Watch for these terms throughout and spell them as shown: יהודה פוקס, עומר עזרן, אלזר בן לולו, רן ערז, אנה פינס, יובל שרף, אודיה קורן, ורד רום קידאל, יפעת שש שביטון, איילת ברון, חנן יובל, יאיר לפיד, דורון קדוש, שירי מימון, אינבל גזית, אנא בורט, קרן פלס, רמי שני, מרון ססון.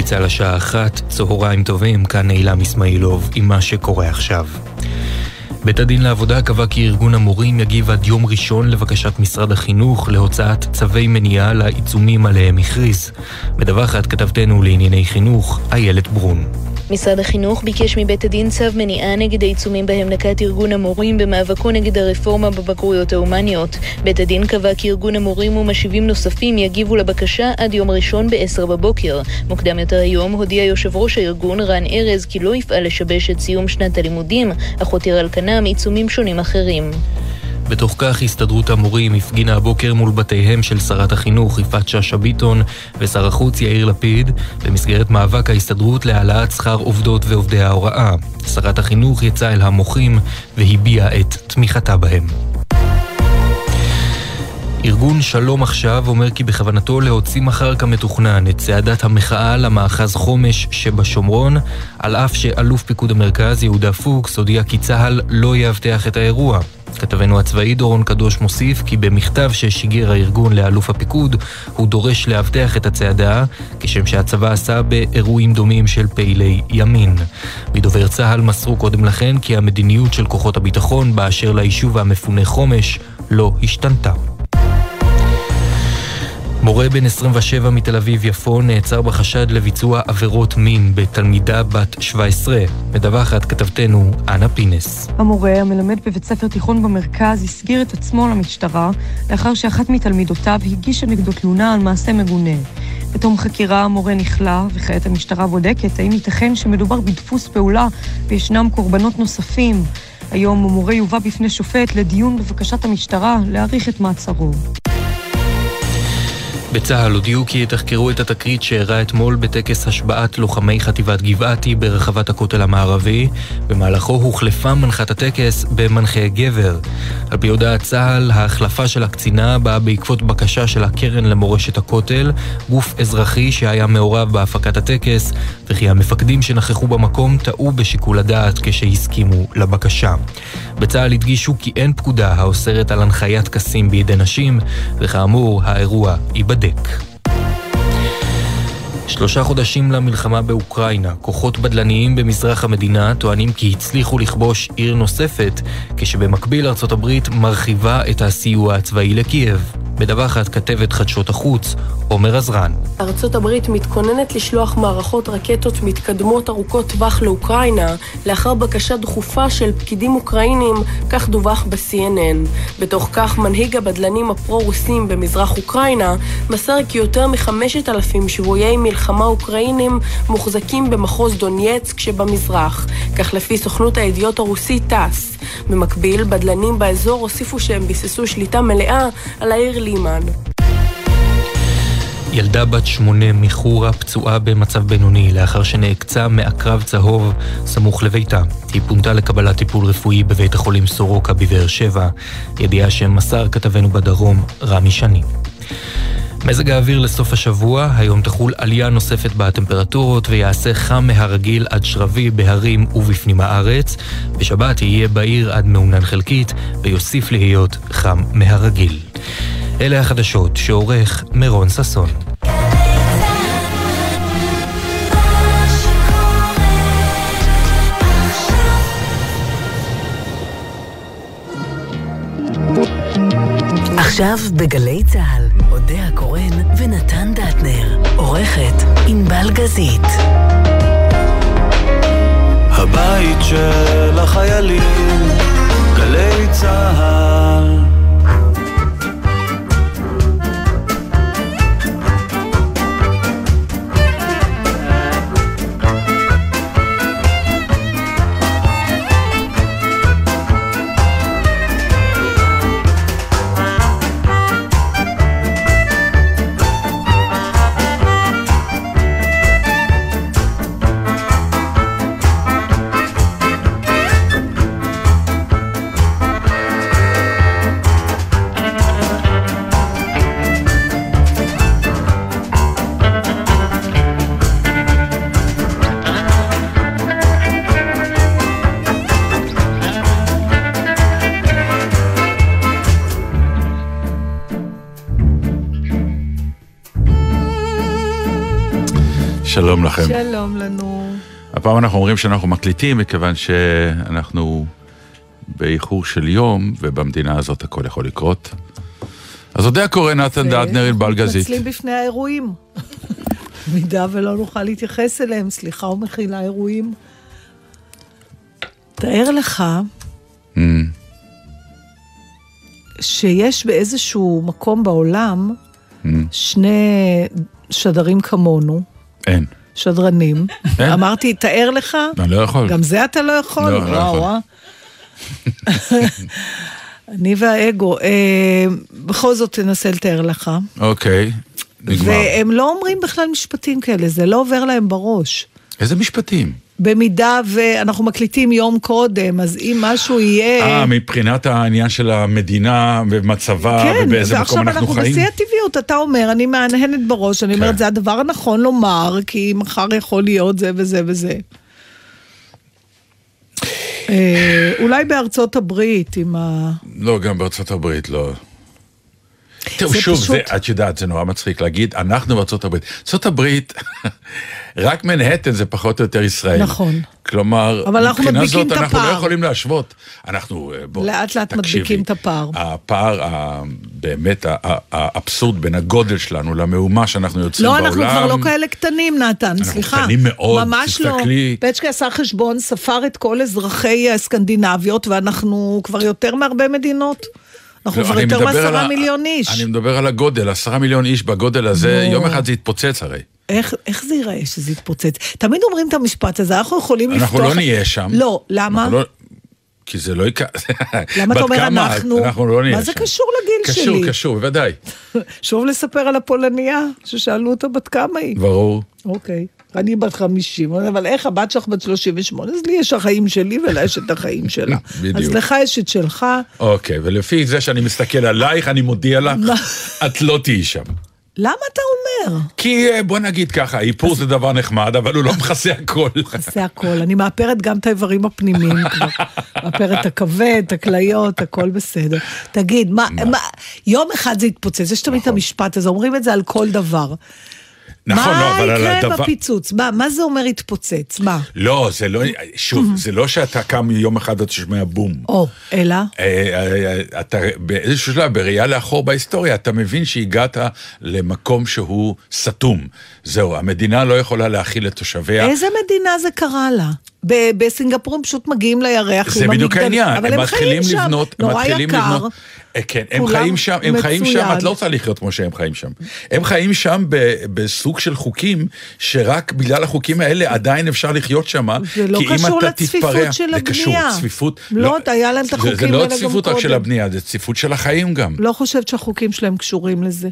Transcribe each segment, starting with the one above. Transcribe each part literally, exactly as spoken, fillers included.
גלי צהל השעה אחת, צהריים טובים, כאן אילה מסמאילוב עם מה שקורה עכשיו. בית הדין לעבודה קבע כי ארגון המורים יגיב עד יום ראשון לבקשת משרד החינוך להוצאת צווי מניעה לעיצומים עליהם הכריז. מדווחת כתבתנו לענייני חינוך, איילת ברון. משרד החינוך ביקש מבית הדין צו מניעה נגד העיצומים בהם נקט ארגון המורים במאבקו נגד הרפורמה בבגרויות ההומניות. בית הדין קבע כי ארגון המורים ומשיבים נוספים יגיבו לבקשה עד יום ראשון ב-עשר בבוקר. מוקדם יותר היום הודיע יושב ראש הארגון רן ערז כי לא יפעל לשבש את סיום שנת הלימודים, אך הותיר על כנם עיצומים שונים אחרים. בתוך כך הסתדרות המורים הפגינה הבוקר מול בתיהם של שרת החינוך יפעת שש שביטון ושר החוץ יאיר לפיד במסגרת מאבק ההסתדרות להעלאת שכר עובדות ועובדי ההוראה. שרת החינוך יצאה אל המוחים והביעה את תמיכתה בהם. ארגון שלום עכשיו אומר כי בכוונתו להוציא מחר כמתוכנן את צעדת המחאה למאחז חומש שבשומרון, על אף שאלוף פיקוד המרכז יהודה פוקס הודיע כי צהל לא יאבטח את האירוע. כתבנו הצבאי דורון קדוש מוסיף כי במכתב ששיגר הארגון לאלוף הפיקוד הוא דורש להבטח את הצעדה, כשם שהצבא עשה באירועים דומים של פעילי ימין. מדובר צהל מסרו קודם לכן כי המדיניות של כוחות הביטחון באשר ליישוב המפונה חומש לא השתנתה. מורה בן עשרים ושבע מתל אביב יפו נעצר בחשד לביצוע עבירות מין בתלמידה בת שבע עשרה. מדווחת כתבתנו אנה פינס. המורה המלמד בבית ספר תיכון במרכז הסגיר את עצמו למשטרה לאחר שאחת מתלמידותיו הגישה נגדו תלונה על מעשה מגונה. בתום חקירה המורה נכלה וכעת המשטרה בודקת האם ייתכן שמדובר בדפוס פעולה וישנם קורבנות נוספים. היום המורה יובא בפני שופט לדיון בבקשת המשטרה להאריך את מעצרו. בצהל הודיעו כי יתחקרו את התקרית שאירע אתמול בטקס השבעת לוחמי חטיבת גבעתי ברחבת הכותל המערבי. במהלכו הוחלפה מנחת הטקס במנחה גבר. על פי הודעת צהל, ההחלפה של הקצינה באה בעקבות בקשה של הקרן למורשת הכותל, גוף אזרחי שהיה מעורב בהפקת הטקס, וכי המפקדים שנכחו במקום טעו בשיקול הדעת כשהסכימו לבקשה. בצהל הדגישו כי אין פקודה האוסרת על הנחיית טקסים בידי נשים, וכאמור האירוע ייבדק. שלושה חודשים למלחמה באוקראינה, כוחות בדלניים במזרח המדינה טוענים כי הצליחו לכבוש עיר נוספת, כשבמקביל ארצות הברית מרחיבה את הסיוע הצבאי לקייב. מדווחת כתבת חדשות החוץ, עומר עזרן. ארצות הברית מתכוננת לשלוח מערכות רקטות מתקדמות ארוכות טווח לאוקראינה, לאחר בקשה דחופה של פקידים אוקראינים, כך דווח ב-סי אן אן. בתוך כך מנהיג הבדלנים הפרו-רוסים במזרח אוקראינה, מסר כי יותר מ-חמשת אלפים שבויי מלחמה אוקראינים מוחזקים במחוז דונייצק שבמזרח, כך לפי סוכנות הידיעות הרוסי טס. במקביל, בדלנים באזור הוסיפו שהם ביססו שליטה מלאה על העיר לימן. ילדה בת שמונה מחורה פצועה במצב בינוני לאחר שנעקצה מעקרב צהוב סמוך לביתה. היא פונתה לקבלת טיפול רפואי בבית החולים סורוקה בבאר שבע, ידיעה שמסר כתבנו בדרום רמי שני. מזג האוויר לסוף השבוע, היום תחול עלייה נוספת בטמפרטורות ויעשה חם מהרגיל עד שרבי בהרים ובפנים הארץ. בשבת יהיה בעיר עד מעונן חלקית ויוסיף להיות חם מהרגיל. אלה החדשות שעורך מרון ססון. עכשיו בגלי צהל, אודיה קורן ונתן דטנר, עורכת אינבל גזית. הבית של החיילים, גלי צהל. שלום לכם. שלום לנו. הפעם אנחנו אומרים שאנחנו מקליטים, מכיוון שאנחנו באיחור של יום, ובמדינה הזאת הכל יכול לקרות. אז אודיה קורן, נתן דאטנר, אינבל גזית. מצלים בפני האירועים. מידה ולא נוכל להתייחס אליהם, סליחה ומחילה אירועים. תאר לך שיש באיזשהו מקום בעולם שני שדרים כמונו. אין. שדרנים. אין. אמרתי, תאר לך. אני לא יכול. גם זה אתה לא יכול? לא, לא יכול. אני והאגו. בכל זאת תנסה לתאר לך. אוקיי, נגמר. והם לא אומרים בכלל משפטים כאלה, זה לא עובר להם בראש. איזה משפטים? במידה ואנחנו מקליטים יום קודם, אז אם משהו יהיה... אה, מבחינת העניין של המדינה ומצבה, כן, ובאיזה מקום אנחנו, אנחנו חיים. כן, ועכשיו אנחנו בשיא הטבעיות, אתה אומר, אני מהנהנת בראש, אני כן. אומרת, זה הדבר הנכון לומר, כי מחר יכול להיות זה וזה וזה. אה, אולי בארצות הברית, עם ה... לא, גם בארצות הברית, לא... תראו, שוב, פשוט... זה, את יודעת, זה נורא מצחיק להגיד, אנחנו בארצות הברית. בארצות הברית, רק מנהטן זה פחות או יותר ישראל. נכון. כלומר, מבחינה זאת, אנחנו לא יכולים להשוות. אנחנו, בוא, לאט לאט מדביקים את הפער. הפער, באמת, האבסורד בין הגודל שלנו למאומה שאנחנו יוצאים בעולם. לא, אנחנו כבר לא כאלה קטנים, נתן, סליחה. אנחנו קטנים מאוד, תסתכלי. פצ'קה עשה חשבון, ספר את כל אזרחי הסקנדינביות, ואנחנו כבר יותר מהרבה מדינות. אנחנו כבר יותר מעשרה מיליון איש. אני מדבר על הגודל, עשרה מיליון איש בגודל הזה, יום אחד זה יתפוצץ הרי. איך זה ייראה שזה יתפוצץ? תמיד אומרים את המשפט הזה, אנחנו יכולים לפתוח... אנחנו לא נהיה שם. לא, למה? כי זה לא... למה אתה אומר אנחנו? אנחנו לא נהיה שם. מה זה קשור לגיל שלי? קשור, קשור, בוודאי. שוב לספר על הפולניה, ששאלו אותה בת כמה היא. ברור. אוקיי. אני בת חמישים, אבל איך הבת שלך בת שלושים ושמונה, אז לי יש החיים שלי ולה יש את החיים שלה. אז לך יש את שלך. אוקיי, ולפי זה שאני מסתכל עלייך, אני מודיע לך, את לא תהיי שם. למה אתה אומר? כי בוא נגיד ככה, איפור זה דבר נחמד, אבל הוא לא מכסה הכל. מכסה הכל, אני מאפרת גם את האיברים הפנימיים כבר. מאפרת הכבד, הכליות, הכל בסדר. תגיד, יום אחד זה יתפוצץ, יש תמיד את המשפט הזה, אומרים את זה על כל דבר. מה יקרה בפיצוץ? מה זה אומר התפוצץ? מה? לא, זה לא, שוב, זה לא שאתה קם יום אחד אתה שומע בום. או, אלא? אתה באיזשהו שלב, בראייה לאחור בהיסטוריה, אתה מבין שהגעת למקום שהוא סתום. זהו, המדינה לא יכולה להכיל את תושביה. איזה מדינה זה קרה לה? בסינגפור הם פשוט מגיעים לירח. זה בדיוק העניין, הם מתחילים לבנות, נורא יקר. כן, הם חיים שם, הם חיים שם, את לא רוצה לחיות כמו שהם חיים שם. הם חיים שם בסוג של חוקים, שרק בגלל החוקים האלה עדיין אפשר לחיות שם, זה לא קשור לצפיפות של הבנייה. זה קשור, צפיפות. לא, היה להם את החוקים האלה גם קודם. זה לא צפיפות רק של הבנייה, זה צפיפות של החיים גם. לא חושבת שהחוקים שלהם קשורים לזה.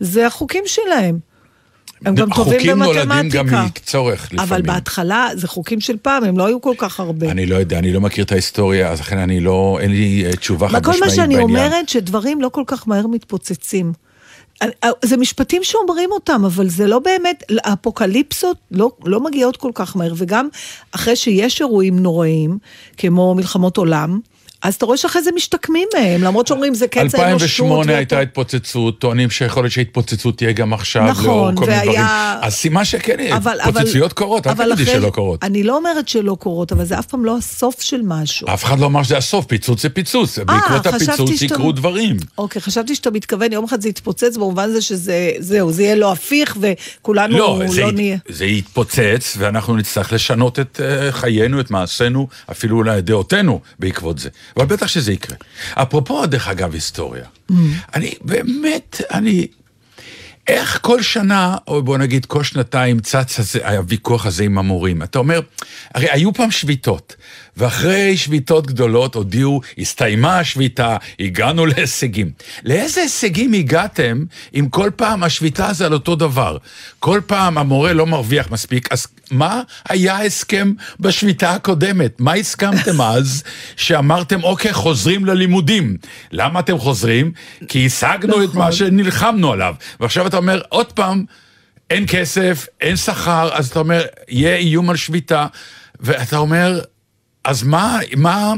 זה החוקים שלהם. הם גם טובים במתמטיקה. אבל בהתחלה, זה חוקים של פעם, הם לא היו כל כך הרבה. אני לא יודע, אני לא מכיר את ההיסטוריה, אז לכן אני לא, אין לי תשובה חד משמעית בעניין. בכל מה שאני אומרת, שדברים לא כל כך מהר מתפוצצים. זה משפטים שאומרים אותם, אבל זה לא באמת, האפוקליפסות לא, לא מגיעות כל כך מהר, וגם אחרי שיש אירועים נוראים, כמו מלחמות עולם, אז אתה רואה שאחרי זה משתקמים מהם, למרות שאומרים זה קצה אנושות. אלפיים ושמונה הייתה התפוצצות, טוענים שיכול להיות שהתפוצצות תהיה גם עכשיו, נכון, והיה... אז סימן שכן, התפוצצויות קורות, אף אחד שלא קורות. אני לא אומרת שלא קורות, אבל זה אף פעם לא הסוף של משהו. אף אחד לא אומר שזה הסוף, פיצוץ זה פיצוץ, בעקבות הפיצוץ יקרו דברים. אוקיי, חשבתי שאתה מתכוון, יום אחד זה יתפוצץ, במובן זה שזה, זהו, זה יהיה לא הפיך, וכולנו לא נהיה. זה יתפוצץ, ואנחנו נצטרך לשנות את חיינו, את מעשינו, אפילו אולי דעותינו בעקבות זה. אבל בטח שזה יקרה. אפרופו, דרך אגב, היסטוריה. Mm. אני, באמת, אני, איך כל שנה, או בוא נגיד, כל שנתיים, צץ הזה, הוויכוח הזה עם המורים. אתה אומר, הרי היו פעם שביטות, ואחרי שביטות גדולות הודיעו, הסתיימה השביטה, הגענו להישגים. לאיזה הישגים הגעתם, אם כל פעם השביטה זה על אותו דבר? כל פעם המורה לא מרוויח מספיק, אז מה היה ההסכם בשביטה הקודמת? מה הסכמתם אז שאמרתם, אוקיי, חוזרים ללימודים? למה אתם חוזרים? כי השגנו את מה שנלחמנו עליו. ועכשיו אתה אומר, עוד פעם, אין כסף, אין שכר, אז אתה אומר, יהיה איום על שביטה, ואתה אומר, אז מה, מה,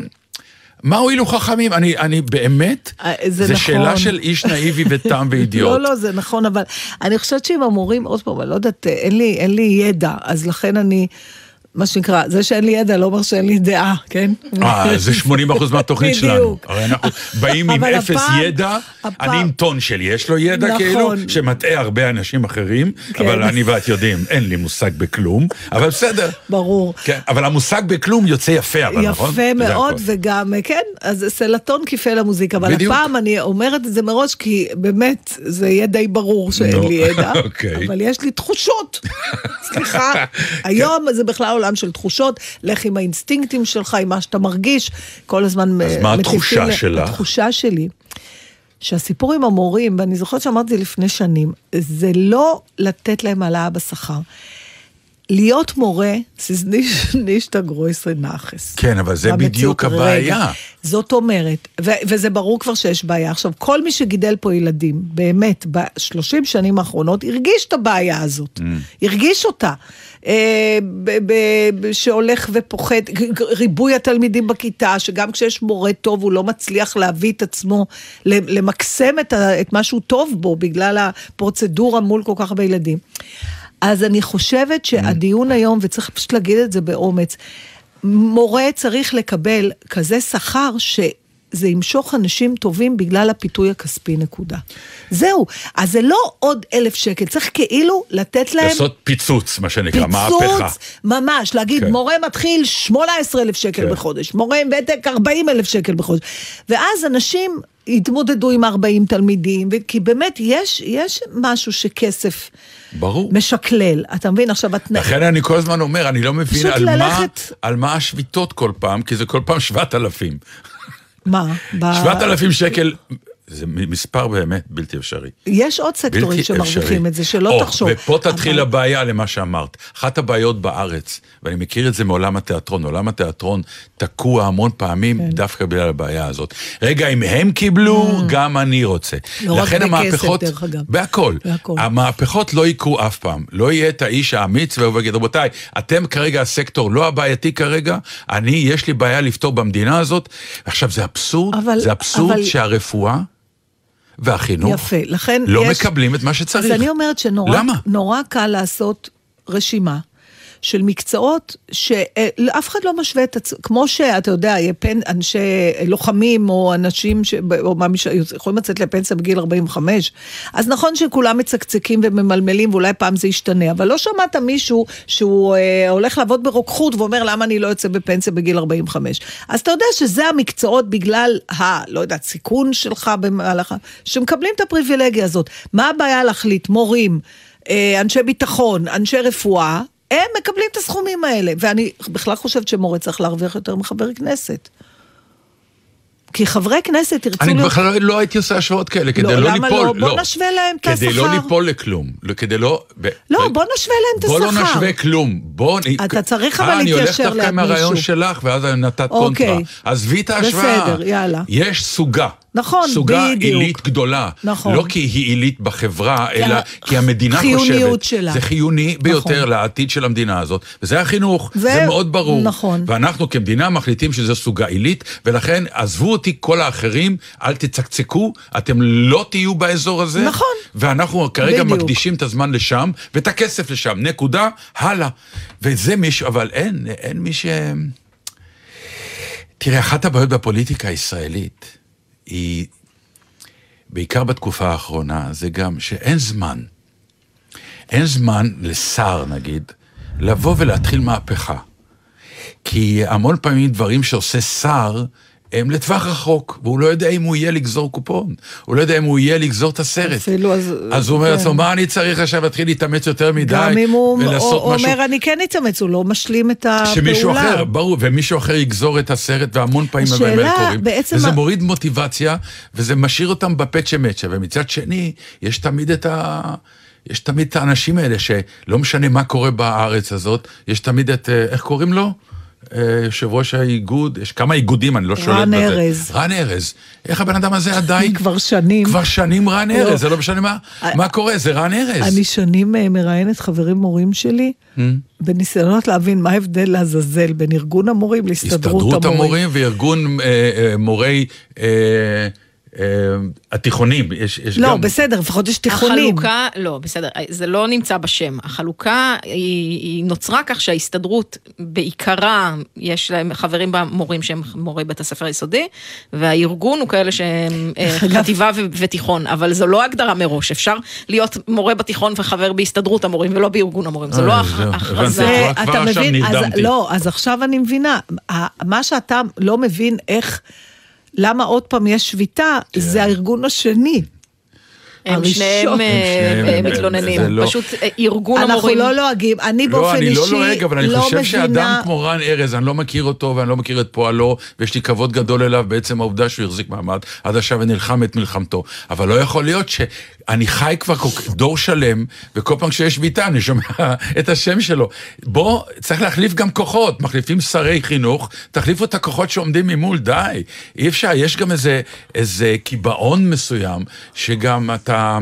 מה הועילו חכמים? אני, אני באמת, זה, זה נכון. שאלה של איש נאיבי וטעם ואידיוט. לא, לא, זה נכון, אבל אני חושבת שאם המורים, עוד פעם, לא יודעת, אין לי, אין לי ידע, אז לכן אני, מה שנקרא, זה שאין לי ידע, לא אומר שאין לי דעה, כן? אה, זה שמונים אחוז מהתוכנית שלנו. הרי אנחנו באים עם אפס הפעם, ידע, הפעם... אני עם טון שלי, יש לו ידע נכון. כאילו, שמטעה הרבה אנשים אחרים, כן. אבל אני ואת יודעים, אין לי מושג בכלום, אבל בסדר. ברור. כן, אבל המושג בכלום יוצא יפה, אבל יפה נכון? יפה מאוד, וגם, כן, אז סלטון כיפה למוזיקה, אבל בדיוק. הפעם אני אומרת את זה מראש, כי באמת, זה יהיה די ברור שאין no. לי ידע, okay. אבל יש לי תחושות. סליחה, היום זה בכלל עולם של תחושות, לך עם האינסטינקטים שלך, עם מה שאתה מרגיש, כל הזמן... אז מה התחושה שלך? התחושה שלי, שהסיפור עם המורים, ואני זוכרת שאמרתי לפני שנים, זה לא לתת להם העלאה בשכר. להיות מורה, זה נישטה גרויסרי נחס. כן, אבל זה בדיוק הבעיה. זאת אומרת, וזה ברור כבר שיש בעיה. עכשיו, כל מי שגידל פה ילדים, באמת, בשלושים שנים האחרונות, הרגיש את הבעיה הזאת. הרגיש אותה. שהולך ופוחד, ריבוי התלמידים בכיתה, שגם כשיש מורה טוב, הוא לא מצליח להביא את עצמו, למקסם את משהו טוב בו, בגלל הפרוצדורה מול כל כך הרבה ילדים. אז אני חושבת שהדיון היום, וצריך פשוט להגיד את זה באומץ, מורה צריך לקבל כזה שכר שזה ימשוך אנשים טובים בגלל הפיתוי הכספי נקודה. זהו, אז זה לא עוד אלף שקל, צריך כאילו לתת להם... לעשות פיצוץ, מה שנקרא, מהפכה. פיצוץ, ממש, להגיד, מורה מתחיל שמונה עשרה אלף שקל בחודש, מורה עם ותק ארבעים אלף שקל בחודש, ואז אנשים התמודדו עם ארבעים תלמידים, כי באמת יש, יש משהו שכסף ברור. משקלל. אתה מבין, עכשיו את... לכן אני כל הזמן אומר, אני לא מבין על, ללכת... מה, על מה השביטות כל פעם, כי זה כל פעם שבעת אלפים. מה? שבעת אלפים שקל... זה מספר באמת בלתי אפשרי. יש עוד סקטורים שמרוויחים את זה, שלא או, תחשוב. ופה תתחיל אבל... הבעיה למה שאמרת. אחת הבעיות בארץ, ואני מכיר את זה מעולם התיאטרון, עולם התיאטרון תקוע המון פעמים כן. דווקא בגלל הבעיה הזאת. רגע, אם הם קיבלו, גם אני רוצה. לא לכן המהפכות, כסף, בהכל, בהכל, המהפכות לא יקרו אף פעם. לא יהיה את האיש האמיץ, ובגיד, רבותיי, אתם כרגע הסקטור לא הבעייתי כרגע, אני, יש לי בעיה לפתור במדינה הזאת. עכשיו, זה אבסורד, אבל, זה אבסורד אבל... שהרפואה והחינוך יפה, לכן לא יש... מקבלים את מה שצריך. אז אני אומרת שנורא נורא קל לעשות רשימה של מקצועות שאף אחד לא משווה את עצמו, כמו שאתה יודע, אנשי לוחמים או אנשים שיכולים לצאת לפנסיה בגיל ארבעים וחמש, אז נכון שכולם מצקצקים וממלמלים ואולי פעם זה ישתנה, אבל לא שמעת מישהו שהוא הולך לעבוד ברוקחות ואומר למה אני לא יוצא בפנסיה בגיל ארבעים וחמש. אז אתה יודע שזה המקצועות בגלל ה, לא יודעת, סיכון שלך במהלך, שמקבלים את הפריבילגיה הזאת. מה הבעיה להחליט? מורים, אנשי ביטחון, אנשי רפואה, הם מקבלים את הסכומים האלה, ואני בכלל חושבת שמורה צריך להרוויח יותר מחבר כנסת. כי חברי כנסת ירצו... אני בכלל לא הייתי עושה השוואות כאלה, כדי לא ליפול... בוא נשווה להם את השכר. כדי לא ליפול לכלום, כדי לא... לא, בוא נשווה להם את השכר. בוא לא נשווה כלום, בוא... אתה צריך אבל להתיישר ליד מישהו. אני הולך דווקא מהרעיון שלך, ואז אני נתת קונטרה. אז וית ההשוואה. בסדר, יאללה. יש סוגה. נכון, בדיוק. סוגה עילית גדולה. נכון. לא כי היא עילית בחברה, אלא כי המדינה חושבת. זה חיוני ביותר לעתיד של המדינה הזאת. וזה החינוך, זה מאוד ברור. ואנחנו כמדינה מחליטים שזה סוגה עילית, ולכן עזבו אותי כל האחרים, אל תצקצקו, אתם לא תהיו באזור הזה. נכון. ואנחנו כרגע מקדישים את הזמן לשם, ואת הכסף לשם, נקודה, הלאה. וזה מישהו, אבל אין, אין מי ש... תראה, אחת הבעיות בפוליטיקה הישראלית, היא, בעיקר בתקופה האחרונה, זה גם שאין זמן, אין זמן לשר נגיד, לבוא ולהתחיל מהפכה, כי המון פעמים דברים שעושה שר, הם לטווח רחוק, והוא לא יודע אם הוא יהיה לגזור קופון, הוא לא יודע אם הוא יהיה לגזור את הסרט. אז הוא אומר לעצמו, מה אני צריך עכשיו להתחיל להתאמץ יותר מדי? גם אם הוא אומר, אני כן אתאמץ, הוא לא משלים את הפעולה. שמישהו אחר, ברור, ומישהו אחר יגזור את הסרט, והמון פעמים הבאמת קוראים. וזה מוריד מוטיבציה, וזה משאיר אותם בפצ'ה מצ'ה, ומצד שני, יש תמיד את ה... יש תמיד את האנשים האלה, שלא משנה מה קורה בארץ הזאת, יש תמיד את, איך קוראים לו? יושב ראש האיגוד, יש כמה איגודים, אני לא שולט בזה. רן ערז. רן ערז. איך הבן אדם הזה עדיין? כבר שנים. כבר שנים רן ערז, זה לא משנה מה, מה קורה, זה רן ערז. אני שנים מראיינת חברים מורים שלי, בניסיונות להבין מה ההבדל להזזל, בין ארגון המורים להסתדרות המורים. הסתדרות המורים וארגון מורי... התיכונים, יש, יש לא, גם... בסדר, לפחות יש תיכונים. החלוקה, לא, בסדר, זה לא נמצא בשם. החלוקה היא, היא נוצרה כך שההסתדרות בעיקרה, יש להם חברים במורים שהם מורי בית הספר היסודי, והארגון הוא כאלה שהם חטיבה ו- ותיכון, אבל זו לא הגדרה מראש. אפשר להיות מורה בתיכון וחבר בהסתדרות המורים, ולא בארגון המורים. זה לא הכרזה. אתה מבין, לא, אז עכשיו אני מבינה. מה שאתה לא מבין איך למה עוד פעם יש שביתה, זה הארגון השני. הם שניהם מתלוננים. פשוט ארגון המורים. אנחנו לא לועגים. אני באופן אישי לא מבינה. לא, אני לא לועג, אבל אני חושב שאדם כמו רן ערז, אני לא מכיר אותו ואני לא מכיר את פועלו, ויש לי כבוד גדול אליו בעצם העובדה שהוא יחזיק מעמד עד עכשיו ונלחם את מלחמתו. אבל לא יכול להיות שאני חי כבר דור שלם, וכל פעם כשיש שביתה אני שומע את השם שלו. בוא, צריך להחליף גם כוחות. מחליפים שרי חינוך, תחליפו את הכוחות שעומדים ממול, די. אי אפשר, יש גם איזה קיבעון מסוים שגם אתה,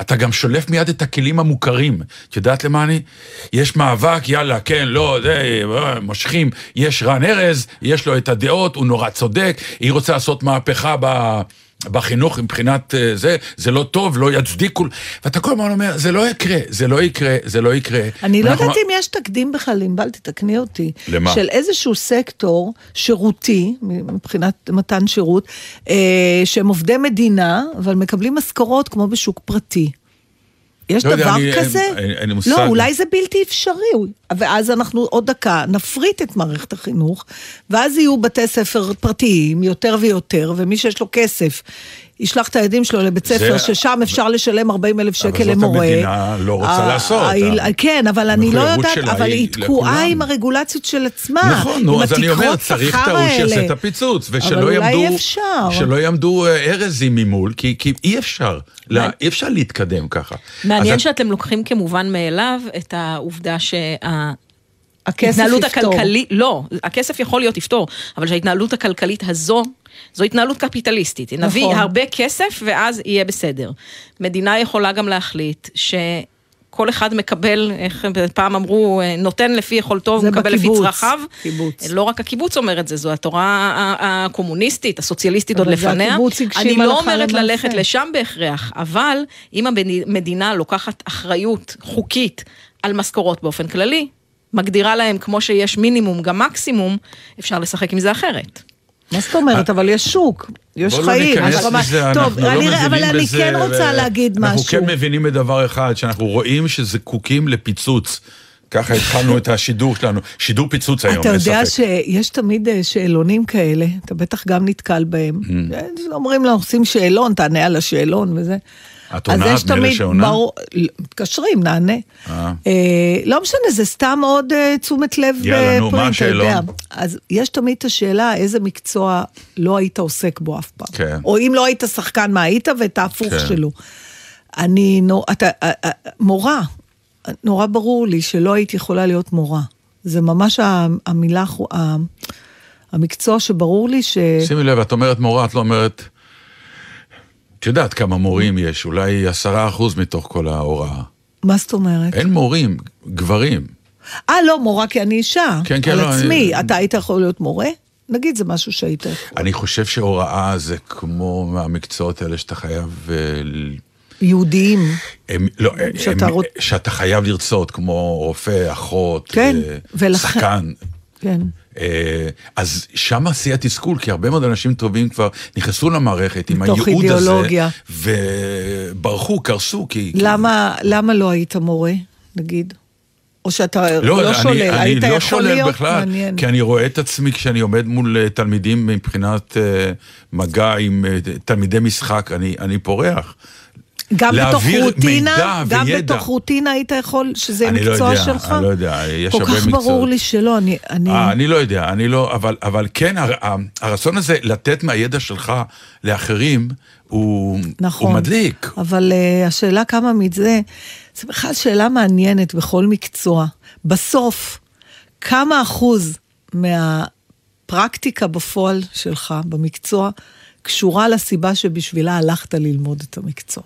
אתה גם שולף מיד את הכלים המוכרים. את יודעת למה אני? יש מאבק, יאללה, כן, לא, די, מושכים. יש רן ערז, יש לו את הדעות, הוא נורא צודק, היא רוצה לעשות מהפכה ב... בחינוך, מבחינת זה, זה לא טוב, לא יצדיקו, ואתה כל מה אומר, זה לא יקרה, זה לא יקרה, זה לא יקרה. אני לא יודעת אם יש תקדים בכלל, אינבל, תתקני אותי, של איזשהו סקטור שירותי, מבחינת מתן שירות, שהם עובדי מדינה, אבל מקבלים משכורות כמו בשוק פרטי. יש דבר כזה? לא, אולי זה בלתי אפשרי, ואז אנחנו עוד דקה נפריט את מערכת החינוך, ואז יהיו בתי ספר פרטיים יותר ויותר, ומי שיש לו כסף ישלח את הילדים שלו לבית ספר, ששם אפשר לשלם ארבעים אלף שקל למורה. אבל זאת המדינה לא רוצה לעשות. כן, אבל אני לא יודעת, אבל היא תקועה עם הרגולציות של עצמה. נכון, אז אני אומר, צריך טעון שיעשה את הפיצוץ, ושלא יעמדו ערזים ממול, כי אי אפשר, אי אפשר להתקדם ככה. מעניין שאתם לוקחים כמובן מאליו את העובדה שה... ההתנהלות הכלכלית, לא, הכסף יכול להיות יפתור, אבל שההתנהלות הכלכלית הזו, זו התנהלות קפיטליסטית, נביא הרבה כסף ואז יהיה בסדר. מדינה יכולה גם להחליט שכל אחד מקבל, איך פעם אמרו, נותן לפי יכולתו, מקבל לפי צרכיו. לא רק הקיבוץ אומר את זה, זו התורה הקומוניסטית, הסוציאליסטית עוד לפניה. אני לא אומרת ללכת לשם בהכרח, אבל אם המדינה לוקחת אחריות חוקית על משכורות באופן כללי, מגדירה להם כמו שיש מינימום, גם מקסימום, אפשר לשחק עם זה אחרת. מה זאת אומרת? אבל יש שוק, יש חיים. טוב, אבל אני כן רוצה להגיד משהו. אנחנו כן מבינים בדבר אחד, שאנחנו רואים שזקוקים לפיצוץ. ככה התחלנו את השידור שלנו, שידור פיצוץ היום. אתה יודע שיש תמיד שאלונים כאלה, אתה בטח גם נתקל בהם. אומרים לה, עושים שאלון, תענה על השאלון וזה. את עונעת מאלה שעונה? מתקשרים, נענה. לא משנה, זה סתם עוד תשומת לב. יאללה, נו, מה השאלה? אז יש תמיד את השאלה, איזה מקצוע לא היית עוסק בו אף פעם. או אם לא היית שחקן, מה היית ואת ההפוך שלו. אני, מורה, נורא ברור לי שלא הייתי יכולה להיות מורה. זה ממש המילה, המקצוע שברור לי ש... שימי לב, את אומרת מורה, את לא אומרת... את יודעת כמה מורים יש, אולי עשרה אחוז מתוך כל ההוראה. מה זאת אומרת? אין מורים, גברים. אה, לא, מורה כי אני אישה. כן, כן, על לא, עצמי, אני... אתה היית יכול להיות מורה? נגיד, זה משהו שהיית יכול. אני חושב שהוראה זה כמו מהמקצועות האלה שאתה חייב... יהודיים. הם, לא, שאתה, הם, רוצ... שאתה חייב לרצות, כמו רופא, אחות, כן, אה, ולכ... שחקן. כן. אז שם עשייה תסכול, כי הרבה מאוד אנשים טובים כבר נכנסו למערכת עם הייעוד הזה, וברחו, קרסו. למה לא היית מורה, נגיד? או שאתה לא שולל, היית יכול להיות מעניין. כי אני רואה את עצמי כשאני עומד מול תלמידים מבחינת מגע עם תלמידי משחק, אני פורח. גם בתוך רוטינה, גם בתוך רוטינה היית יכול, שזה מקצוע שלך? אני לא יודע, יש הרבה מקצוע. כל כך ברור לי שלא, אני... אני לא יודע, אני לא, אבל כן, הרצון הזה לתת מהידע שלך לאחרים, הוא מדליק. אבל השאלה כמה מזה, זה בכלל שאלה מעניינת בכל מקצוע. בסוף, כמה אחוז מהפרקטיקה בפועל שלך, במקצוע, קשורה לסיבה שבשבילה הלכת ללמוד את המקצוע.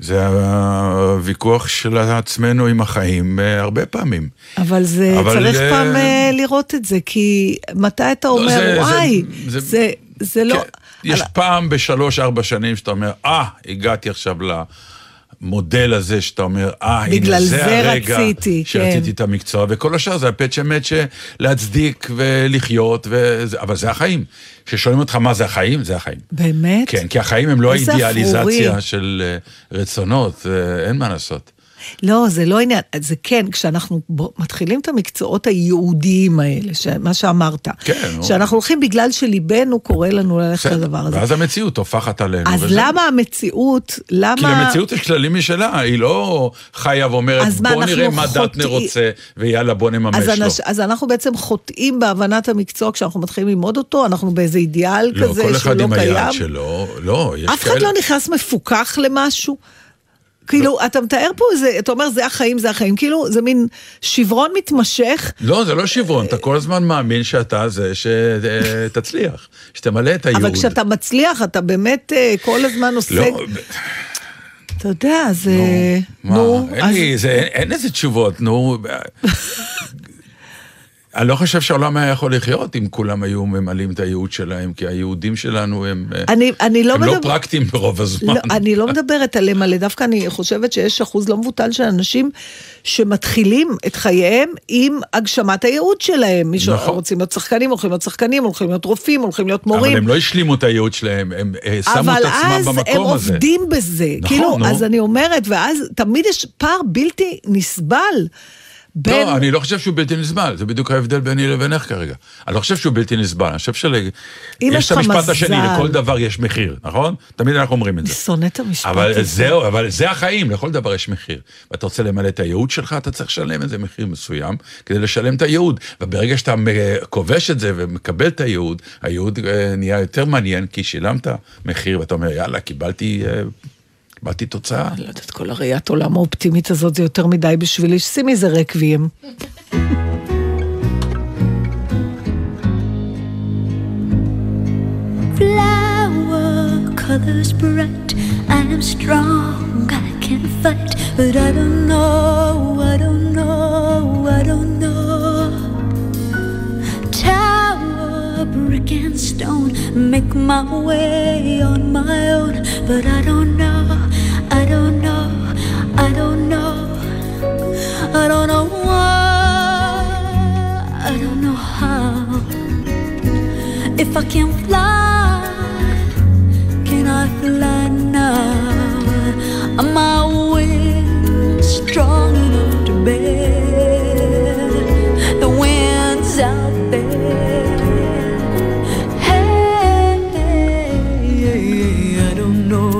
זה הוויכוח של עצמנו עם החיים הרבה פעמים. אבל זה אבל צריך זה... פעם לראות את זה, כי מתי אתה אומר, לא, זה, וואי, זה, זה, זה, זה לא... יש על... פעם בשלוש, ארבע שנים שאתה אומר, אה, הגעתי עכשיו למודל הזה, שאתה אומר, אה, הנה זה, זה הרגע רציתי, שרציתי כן. את המקצוע, וכל השאר זה הפצ'ה מצ'ה להצדיק ולחיות, וזה, אבל זה החיים. כששואלים אותך מה זה החיים, זה החיים. באמת? כן, כי החיים הם לא האידיאליזציה אפורי. של רצונות, אין מה לעשות. לא, זה לא עניין, זה כן, כשאנחנו מתחילים את המקצועות היהודיים האלה, מה שאמרת, שאנחנו הולכים בגלל שליבנו קורא לנו ללכת לדבר הזה. ואז המציאות הופכת עלינו. אז למה המציאות, למה... כי למציאות יש כללים משלה, היא לא חיה ואומרת, בוא נראה מה דתני רוצה, ויאללה בוא נממש לו. אז אנחנו בעצם חוטאים בהבנת המקצוע, כשאנחנו מתחילים ללמוד אותו, אנחנו באיזה אידיאל כזה, שלא קיים. לא, כל אחד עם היעד שלו, לא. אף אחד לא נכנס מפוקח למשהו. כאילו, אתה מתאר פה, אתה אומר, זה החיים, זה החיים, כאילו, זה מין שברון מתמשך. לא, זה לא שברון, אתה כל הזמן מאמין שאתה זה שתצליח, שתמלא את הייעוד. אבל כשאתה מצליח, אתה באמת כל הזמן עושה... אתה יודע, זה... נו, אין איזה תשובות, נו... אני לא חושב שהעולם היה יכול לחיות אם כולם היו ממלאים את הייעוד שלהם, כי היהודים שלנו הם, אני, אני לא, הם מדבר... לא פרקטיים ברוב הזמן. לא, אני לא מדברת עליהם, אלא דווקא אני חושבת שיש אחוז לא מבוטל של אנשים שמתחילים את חייהם עם הגשמת הייעוד שלהם. מישהו נכון. רוצים להיות שחקנים, הולכים להיות שחקנים, הולכים להיות רופאים, הולכים להיות מורים. אבל הם לא השלימו את הייעוד שלהם, הם שמו את עצמם במקום הזה. אבל אז הם עובדים בזה. נכון, כאילו, נו. אז אני אומרת, ואז תמיד יש פער בלתי נסבל. בין... לא, אני לא חושב שהוא בלתי נסבל, זה בדיוק ההבדל ביני לבינך כרגע. אני לא חושב שהוא בלתי נסבל, אני חושב של... יש את המשפט מזל. השני, לכל דבר יש מחיר, נכון? תמיד אנחנו אומרים את זה. שונא את המשפט. אבל זהו, אבל זה החיים, לכל דבר יש מחיר. ואתה רוצה למלא את הייעוד שלך, אתה צריך לשלם איזה מחיר מסוים, כדי לשלם את הייעוד. וברגע שאתה כובש את זה ומקבל את הייעוד, הייעוד נהיה יותר מעניין, כי שילמת מחיר, ואתה אומר, יאללה, קיבלתי... באתי תוצאה. אני לא יודעת, כל הראיית עולם האופטימית הזאת זה יותר מדי בשבילי, שימי זה רקביים. Flower colors bright, I am strong, I can fight, but I don't know, I don't know, I don't know. Tower, brick and stone, make my way on my own, but I don't know. I don't know, I don't know, I don't know why, I don't know how. If I can fly, can I fly now? Are my wings strong enough to bear the winds out there? Hey, I don't know.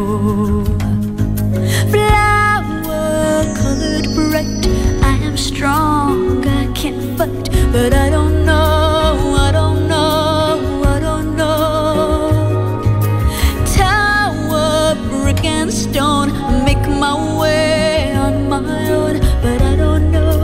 Strong, I can't fight, but I don't know, I don't know, I don't know. Tower, brick and stone, make my way on my own, but I don't know.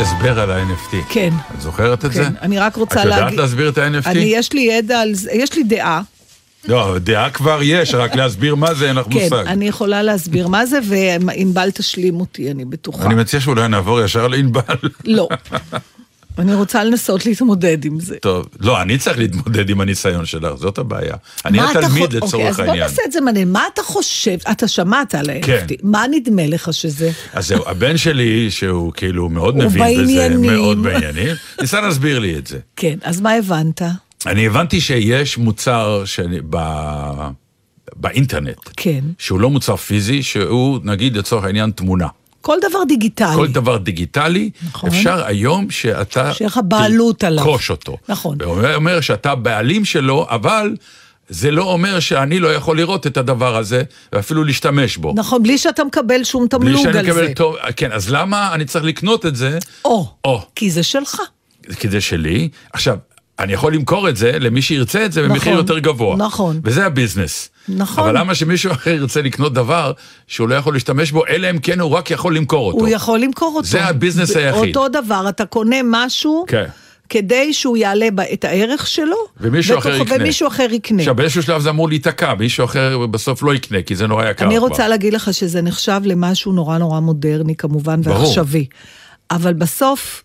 לי הסבר על ה-אן אף טי. כן. את זוכרת את זה? כן, אני רק רוצה להגיד... את יודעת להסביר את ה-אן אף טי? יש לי ידע על זה, יש לי דעה. לא, דעה כבר יש, רק להסביר מה זה, אין לך מושג. כן, אני יכולה להסביר מה זה, ואינבל תשלים אותי, אני בטוחה. אני מציע שאולי נעבור ישר לאינבל. לא. אני רוצה לנסות להתמודד עם זה. טוב, לא, אני צריך להתמודד עם הניסיון שלך, זאת הבעיה. אני התלמיד לצורך העניין. אוקיי, אז בוא נעשה את זה מעניין. מה אתה חושב, אתה שמעת על ה-אן אף טי, מה נדמה לך שזה? אז זהו, הבן שלי, שהוא כאילו מאוד מבין בזה, מאוד בעניינים, ניסה להסביר לי את זה. כן, אז מה הבנת? אני הבנתי שיש מוצר באינטרנט, שהוא לא מוצר פיזי, שהוא נגיד לצורך העניין תמונה. כל דבר דיגיטלי. כל דבר דיגיטלי, נכון. אפשר היום שאתה... שיש לך בעלות עליו. תרכוש אותו. נכון. ואומר שאתה בעלים שלו, אבל זה לא אומר שאני לא יכול לראות את הדבר הזה, ואפילו להשתמש בו. נכון, בלי שאתה מקבל שום תמלוג על מקבל זה. טוב, כן, אז למה אני צריך לקנות את זה? או, או. כי זה שלך. כי זה שלי. עכשיו, אני יכול למכור את זה למי שירצה את זה במחיר נכון, יותר גבוה. נכון. וזה הביזנס. נכון. אבל למה שמישהו אחר ירצה לקנות דבר שהוא לא יכול להשתמש בו, אלא אם כן הוא רק יכול למכור אותו. הוא יכול למכור אותו. זה הביזנס ב- היחיד. אותו דבר, אתה קונה משהו... כן. כדי שהוא יעלה את הערך שלו, ומישהו אחר יקנה. ומישהו אחר יקנה. עכשיו, באיזשהו שלב זה אמור להיתקע, מישהו אחר בסוף לא יקנה, כי זה נורא יקר. אני רוצה להגיד לך שזה נחשב למשהו נורא נורא מודרני, כמובן, ועכשווי. אבל בסוף...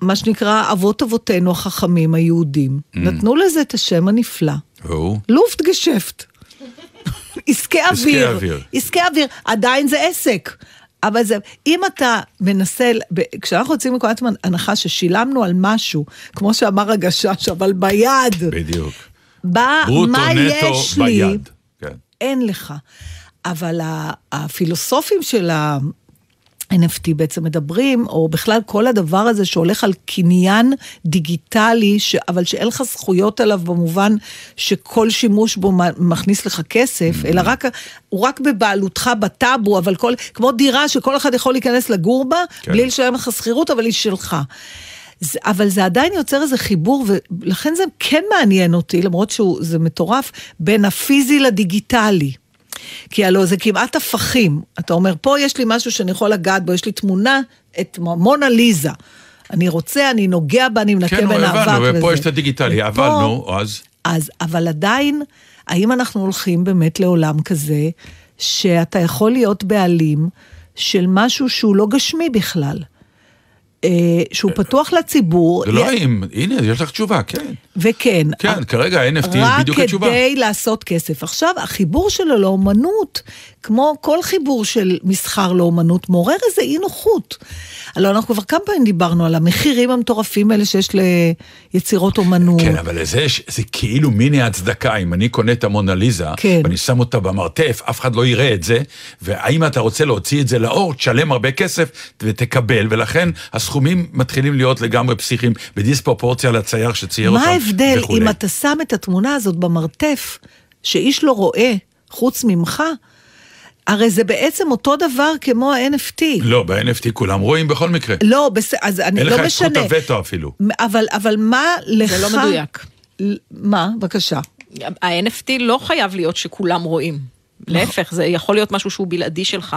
מה שנקרא, אבות אבותינו החכמים היהודים, mm. נתנו לזה את השם הנפלא. הוא? Oh. לופט גשפט. עסקי אוויר. עסקי אוויר. עדיין זה עסק. אבל זה, אם אתה מנסה, כשאנחנו רוצים לקרוא את הנחה ששילמנו על משהו, כמו שאמר הגשש, אבל ביד. בדיוק. בא, ברוטו, מה נטו, יש לי? ביד. כן. אין לך. אבל הפילוסופים של ה... אן אף טי בעצם מדברים, או בכלל כל הדבר הזה שהולך על קניין דיגיטלי, ש... אבל שאין לך זכויות עליו במובן שכל שימוש בו מכניס לך כסף, אלא רק, הוא רק בבעלותך בטאבו, אבל כל, כמו דירה שכל אחד יכול להיכנס לגור בה, כן. בלי לשלם לך שכירות, אבל היא שלך. זה, אבל זה עדיין יוצר איזה חיבור, ולכן זה כן מעניין אותי, למרות שזה מטורף, בין הפיזי לדיגיטלי. כי הלא זה כמעט הפכים, אתה אומר פה יש לי משהו שאני יכול לגעת בו, יש לי תמונה, את מונה ליזה, אני רוצה, אני נוגע בה, אני מנקה בן האבק. כן, הבנו, ופה יש את הדיגיטלי, הבנו, אז. אז, אבל עדיין, האם אנחנו הולכים באמת לעולם כזה, שאתה יכול להיות בעלים של משהו שהוא לא גשמי בכלל? שהוא פתוח לציבור. זה לא האם, הנה, יש לך תשובה, כן. וכן. כן, כרגע ה-אן אף טי בדיוק התשובה. רק כדי לעשות כסף. עכשיו, החיבור שלו לאומנות, כמו כל חיבור של מסחר לאומנות, מעורר איזה אי נוחות. הלוא אנחנו כבר כמה פעמים דיברנו על המחירים המטורפים האלה שיש ליצירות אומנות. כן, אבל זה, זה כאילו מיני הצדקה, אם אני קונה את המונליזה, כן. ואני שם אותה במרתף, אף אחד לא יראה את זה, והאם אתה רוצה להוציא את זה לאור, תשלם הרבה כסף ותקבל, ולכן הסכומים מתחילים להיות לגמרי פסיכיים, בדיספרופורציה לצייר שצייר אותם. מה ההבדל אם אתה שם את התמונה הזאת במרתף, שאיש לא רואה חוץ ממך, הרי זה בעצם אותו דבר כמו ה-אן אף טי. לא, ב-אן אף טי כולם רואים בכל מקרה. לא, אז אני לא משנה. אין לך זכות הווטו אפילו. אבל, אבל מה לך... זה לא מדויק. מה? בבקשה. ה-אן אף טי לא חייב להיות שכולם רואים. להפך, זה יכול להיות משהו שהוא בלעדי שלך.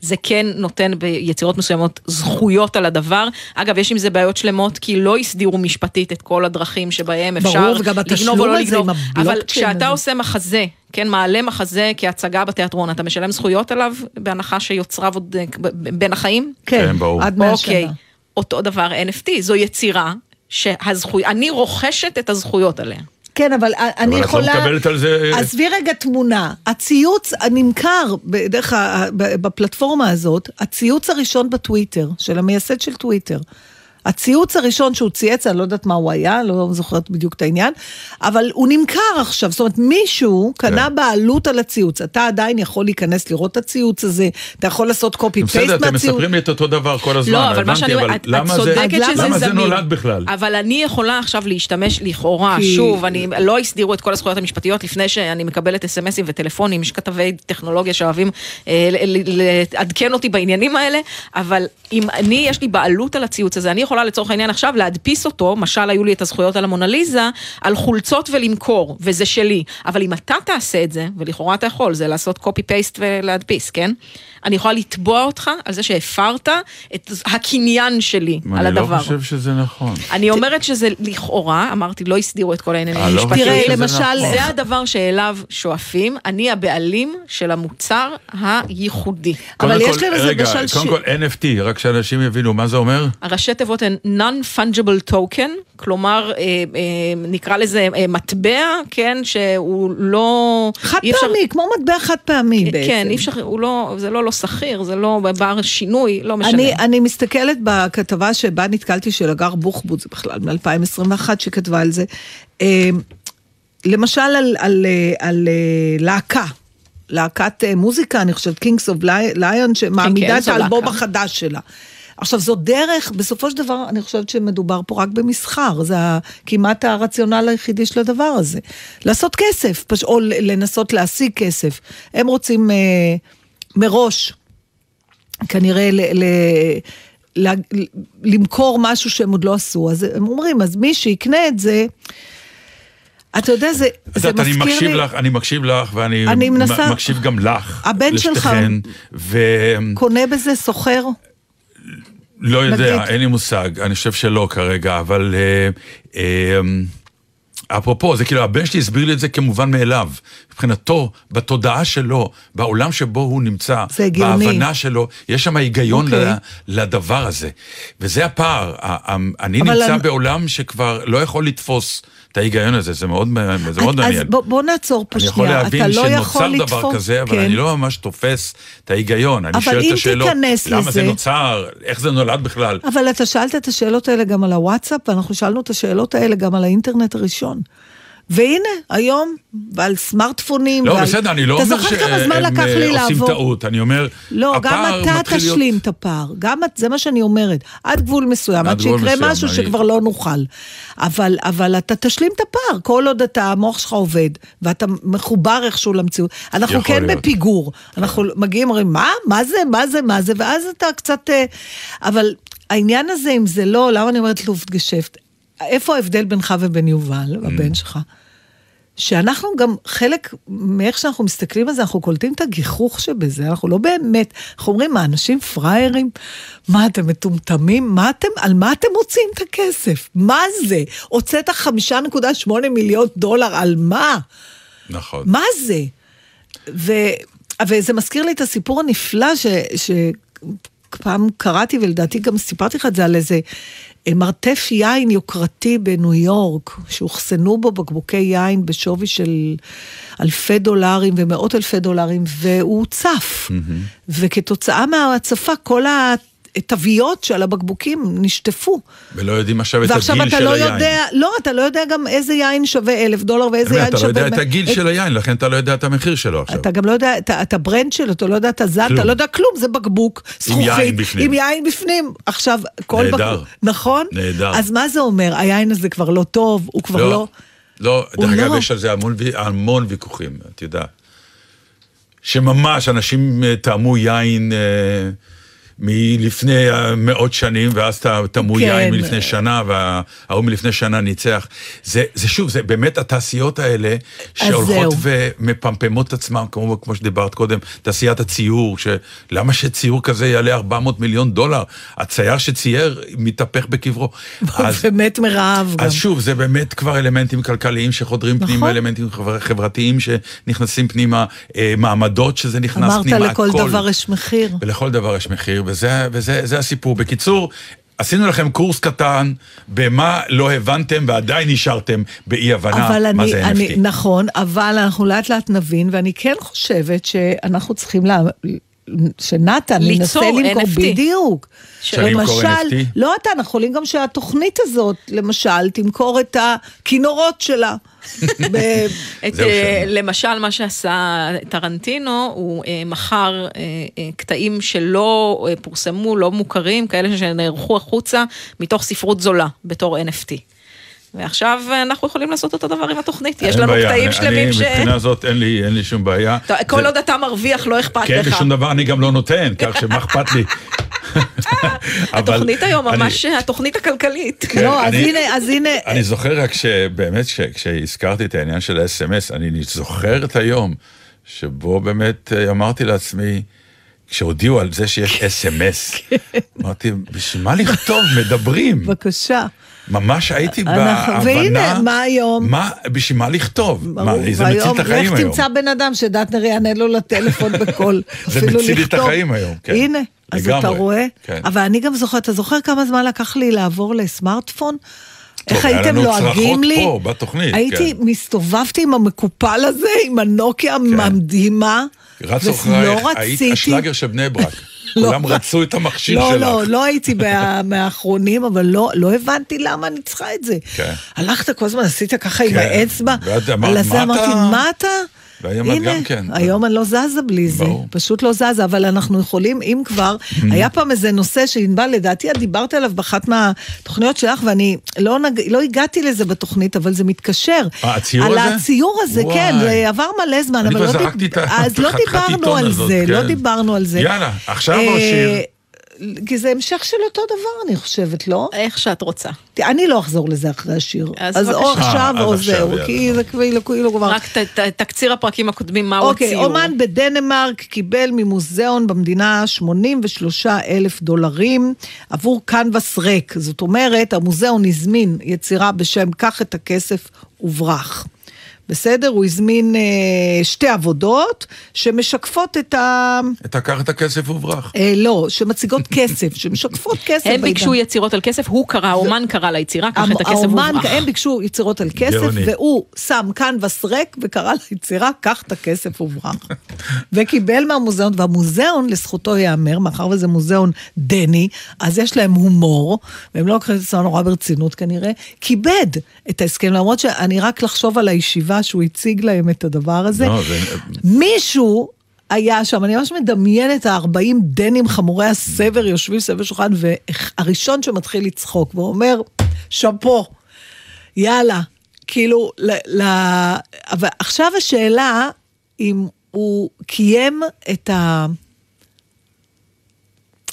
זה כן נותן ביצירות מסוימות זכויות על הדבר. אגב, יש עם זה בעיות שלמות, כי לא הסדירו משפטית את כל הדרכים שבהם אפשר לגנוב או לא לגנוב. אבל כשאתה עושה מחזה, כן, מעלה מחזה כהצגה בתיאטרון, אתה משלם זכויות עליו, בהנחה שיוצריו עוד בין החיים? כן, ברור. אוקיי, אותו דבר אן אף טי, זו יצירה שהזכויות, אני רוכשת את הזכויות עליה. כן, אבל אני יכולה... עזבי רגע תמונה. הציוץ הנמכר בדרך בפלטפורמה הזאת, הציוץ הראשון בטוויטר, של המייסד של טוויטר. הציוץ הראשון שהוא צייץ, אני לא יודעת מה הוא היה, לא זוכרת בדיוק את העניין, אבל הוא נמכר עכשיו, זאת אומרת, מישהו קנה בעלות על הציוץ, אתה עדיין יכול להיכנס לראות את הציוץ הזה, אתה יכול לעשות קופי פייסט מהציוץ. בסדר, אתם מספרים לי את אותו דבר כל הזמן, לא, אבל מה שאני אומרת, את צודקת שזה זמין, אבל אני יכולה עכשיו להשתמש לכאורה, שוב, אני לא הסדירו את כל הזכויות המשפטיות, לפני שאני מקבלת אס אם אסים וטלפונים, יש כתבי טכנולוגיה שאוהבים לעדכן אותי בעניינים האלה, אבל אם אני, יש לי בעלות על הציוץ הזה, אני יכול יכולה לצורך העניין עכשיו להדפיס אותו, משל היו לי את הזכויות על המונליזה, על חולצות ולמכור, וזה שלי. אבל אם אתה תעשה את זה, ולכאורה אתה יכול, זה לעשות copy-paste ולהדפיס, כן? אני יכולה לתבוע אותך על זה שהפרת את הקניין שלי על הדבר. אני לא חושב שזה נכון. אני אומרת שזה לכאורה, אמרתי, לא הסדירו את כל העניינים. תראה, למשל, זה הדבר שאליו שואפים, אני הבעלים של המוצר הייחודי. אבל יש להם איזה משל ש... קודם כל, אן אף טי, רק שאנשים יבינו, מה זה אומר? הראשי תיבות הן Non-Fungible Token, כלומר, נקרא לזה מטבע, כן, שהוא לא... חד פעמי, כמו מטבע חד פעמי בעצם. כן, אי אפשר, הוא לא, זה לא לא שכיר, זה לא בר שינוי, לא משנה. אני, אני מסתכלת בכתבה שבה נתקלתי של אגר בוחבוד, זה בכלל מ-אלפיים עשרים ואחת שכתבה על זה, למשל על, על, על להקה, להקת מוזיקה, אני חושבת, Kings of Lion, שמעמידה את האלבום החדש שלה. עכשיו, זו דרך, בסופו של דבר, אני חושבת שמדובר פה רק במסחר, זה כמעט הרציונל היחידי של הדבר הזה. לעשות כסף, או לנסות להשיג כסף. הם רוצים... מראש, כנראה ל, ל, ל, ל, למכור משהו שהם עוד לא עשו, אז הם אומרים, אז מי שיקנה את זה, אתה יודע, זה, את זה יודעת, מזכיר אני מקשיב לי... לך, אני מקשיב לך, ואני אני מנסה... מקשיב גם לך, הבן שלך, ו... קונה בזה, סוחר? לא יודע, נגיד... אין לי מושג, אני חושב שלא כרגע, אבל... אה, אה, אפרופו, זה כאילו, הבן שלי הסביר לי את זה כמובן מאליו. מבחינתו, בתודעה שלו, בעולם שבו הוא נמצא, בהבנה שלו, יש שם היגיון לדבר הזה. וזה הפער. אני נמצא בעולם שכבר לא יכול לתפוס את ההיגיון הזה. זה מאוד מעניין. בוא נעצור פה שנייה. אני יכול להבין שנוצר דבר כזה, אבל אני לא ממש תופס את ההיגיון. אני שואל את השאלות, למה זה נוצר, איך זה נולד בכלל. אבל אתה שאלת את השאלות האלה גם על הוואטסאפ, ואנחנו שאלנו את השאלות האלה גם על האינטרנט הראשון. והנה, היום, ועל סמארטפונים... לא, ועל... בסדר, אני לא אומר שהם עושים טעות, אני אומר... לא, גם אתה תשלים להיות... את הפער, גם, זה מה שאני אומרת, עד גבול מסוים, עד, עד גבול שיקרה מסוים, משהו אני... שכבר לא נוכל, אבל, אבל אתה תשלים את הפער, כל עוד אתה, המוח שלך עובד, ואתה מחובר איכשהו למציאות, אנחנו כן להיות. בפיגור, אנחנו מגיעים, אומרים, מה? מה זה? מה זה? מה זה? ואז אתה קצת... אבל העניין הזה, אם זה לא, למה אני אומרת לופט גשפט? איפה ההבדל בינך ובין יובל, הבן שלך? שאנחנו גם חלק, מאיך שאנחנו מסתכלים על זה, אנחנו קולטים את הגיחוך שבזה, אנחנו לא באמת, אנחנו אומרים, האנשים פריירים, מה אתם מטומטמים, מה אתם, על מה אתם מוצאים את הכסף? מה זה? הוצאת חמישה נקודה שמונה מיליון דולר, על מה? נכון. מה זה? ו, וזה מזכיר לי את הסיפור הנפלא, ש, שפעם קראתי, ולדעתי גם סיפרתי לך את זה על איזה, מרתף יין יוקרתי בניו יורק, שהוכסנו בו בקבוקי יין בשווי של אלפי דולרים ומאות אלפי דולרים, והוא צף. Mm-hmm. וכתוצאה מההצפה, כל התוויות של הבקבוקים נשטפו. ולא יודעים עכשיו את הגיל של היין. לא, יודע, לא, אתה לא יודע גם איזה יין שווה אלף דולר, ואיזה יין אתה שווה... אתה לא יודע את הגיל את... של היין, לכן אתה לא יודע את המחיר שלו עכשיו. אתה גם לא יודע, אתה, אתה ברנד שלו, אתה לא יודע את הזן, אתה לא יודע כלום, זה בקבוק, זכוכית, עם יין בפנים. עם יין בפנים. עכשיו, כל נהדר. בקבוק, נכון? נהדר. אז מה זה אומר? היין הזה כבר לא טוב, הוא כבר לא... לא, לא, לא דרך אגב, לא. יש על זה המון, המון ויכוחים, את יודע. שממש אנשים טעמו יין... מלפני מאות שנים, ואז תמו יין מלפני שנה, וההוא מלפני שנה ניצח. זה, זה שוב, זה באמת התעשיות האלה, שהולכות ומפמפמות את עצמם, כמו, כמו שדיברת קודם, תעשיית הציור, שלמה שציור כזה יעלה ארבע מאות מיליון דולר? הצייר שצייר מתהפך בקברו. באמת מרעב גם. אז שוב, זה באמת כבר אלמנטים כלכליים שחודרים פנימה, אלמנטים חברתיים שנכנסים פנימה, מעמדות שזה נכנס פנימה. אמרת לכל דבר יש מחיר. ולכל דבר יש מחיר. וזה, וזה, זה הסיפור. בקיצור, עשינו לכם קורס קטן במה לא הבנתם ועדיין נשארתם באי הבנה מה אני, זה אני, אן אף טי. נכון, אבל אנחנו לאט לאט נבין, ואני כן חושבת שאנחנו צריכים לה... שנתן ננסה למכור בדיוק. למשל, לא אתה, אנחנו יכולים גם שהתוכנית הזאת, למשל, תמכור את הכינורות שלה. למשל, מה שעשה טרנטינו, הוא מחר קטעים שלא פורסמו, לא מוכרים, כאלה שנערכו החוצה, מתוך ספרות זולה, בתור אן אף טי. ועכשיו אנחנו יכולים לעשות אותו דבר עם התוכנית. יש לנו קטעים שלמים ש... מבחינה זאת אין לי שום בעיה. כל עוד אתה מרוויח, לא אכפת לך. כן, בשום דבר אני גם לא נותן, כך שמאכפת לי. התוכנית היום ממש, התוכנית הכלכלית. לא, אז הנה, אז הנה. אני זוכר רק שבאמת, כשהזכרתי את העניין של ה-אס אם אס, אני זוכר את היום, שבו באמת אמרתי לעצמי, כשהודיעו על זה שיש אס אם אס, אמרתי, בשביל מה לכתוב, מדברים. בבקשה. ממש הייתי בהבנה, והנה, מה היום? בשביל מה לכתוב? זה מציל את החיים היום. איך תמצא בן אדם שדעת נראה יענה לו לטלפון בכל, זה מציל את החיים היום, כן. הנה, אז אתה רואה, אבל אני גם זוכר, אתה זוכר כמה זמן לקח לי לעבור לסמארטפון? איך הייתם לועגים לי? הייתי, מסתובבתי עם המקופל הזה, עם הנוקיה המדהימה, ולא רציתי. היית השלגר של בני ברק. כולם רצו את המכשיר שלך. לא, לא הייתי מהאחרונים, אבל לא הבנתי למה אני צריכה את זה. הלכת כל הזמן, עשית ככה עם האצבע, על זה אמרתי, מה אתה? הנה, היום אני לא זזה בלי זה, פשוט לא זזה, אבל אנחנו יכולים, אם כבר, היה פעם איזה נושא שאינבל, לדעתי, את דיברת עליו באחת מהתוכניות שלך, ואני לא הגעתי לזה בתוכנית, אבל זה מתקשר. הציור הזה? על הציור הזה, כן, זה עבר מלא זמן, אבל לא דיברנו על זה, לא דיברנו על זה. יאללה, עכשיו הוא שיר. כי זה המשך של אותו דבר, אני חושבת, לא? איך שאת רוצה. אני לא אחזור לזה אחרי השיר. אז או עכשיו או זהו, כי זה כאילו כבר... רק תקציר הפרקים הקודמים, מהו הציור. אוקיי, אומן בדנמרק קיבל ממוזיאון במדינה שמונים ושלושה אלף דולרים עבור קנבס ריק. זאת אומרת, המוזיאון הזמין יצירה בשם "קח את הכסף וברח". בסדר, הוא הזמין אה, שתי עבודות שמשקפות את ה... את הקח את הכסף וברח. אה, לא, שמציגות כסף, שמשקפות כסף. הם ביקשו בעידן. יצירות על כסף, הוא קרא, האומן קרא ליצירה, קח את הכסף וברח. הם ביקשו יצירות על כסף, גאוני. והוא שם קנבס ריק וקרא ליצירה, קח את הכסף וברח. וקיבל מהמוזיאון, והמוזיאון לזכותו יאמר, מאחר וזה מוזיאון דני, אז יש להם הומור, והם לא לקחים את זה נורא ברצינות כנראה, כיבד את ההסכם, למרות שאני רק לחשוב על הישיבה שהוא הציג להם את הדבר הזה. מישהו היה שם, אני ממש מדמיין את ה-ארבעים דנים חמורי הסבר, יושבים סביב שולחן, והראשון שמתחיל לצחוק, והוא אומר, שפו, יאללה, כאילו, אבל עכשיו השאלה, אם הוא קיים את ה...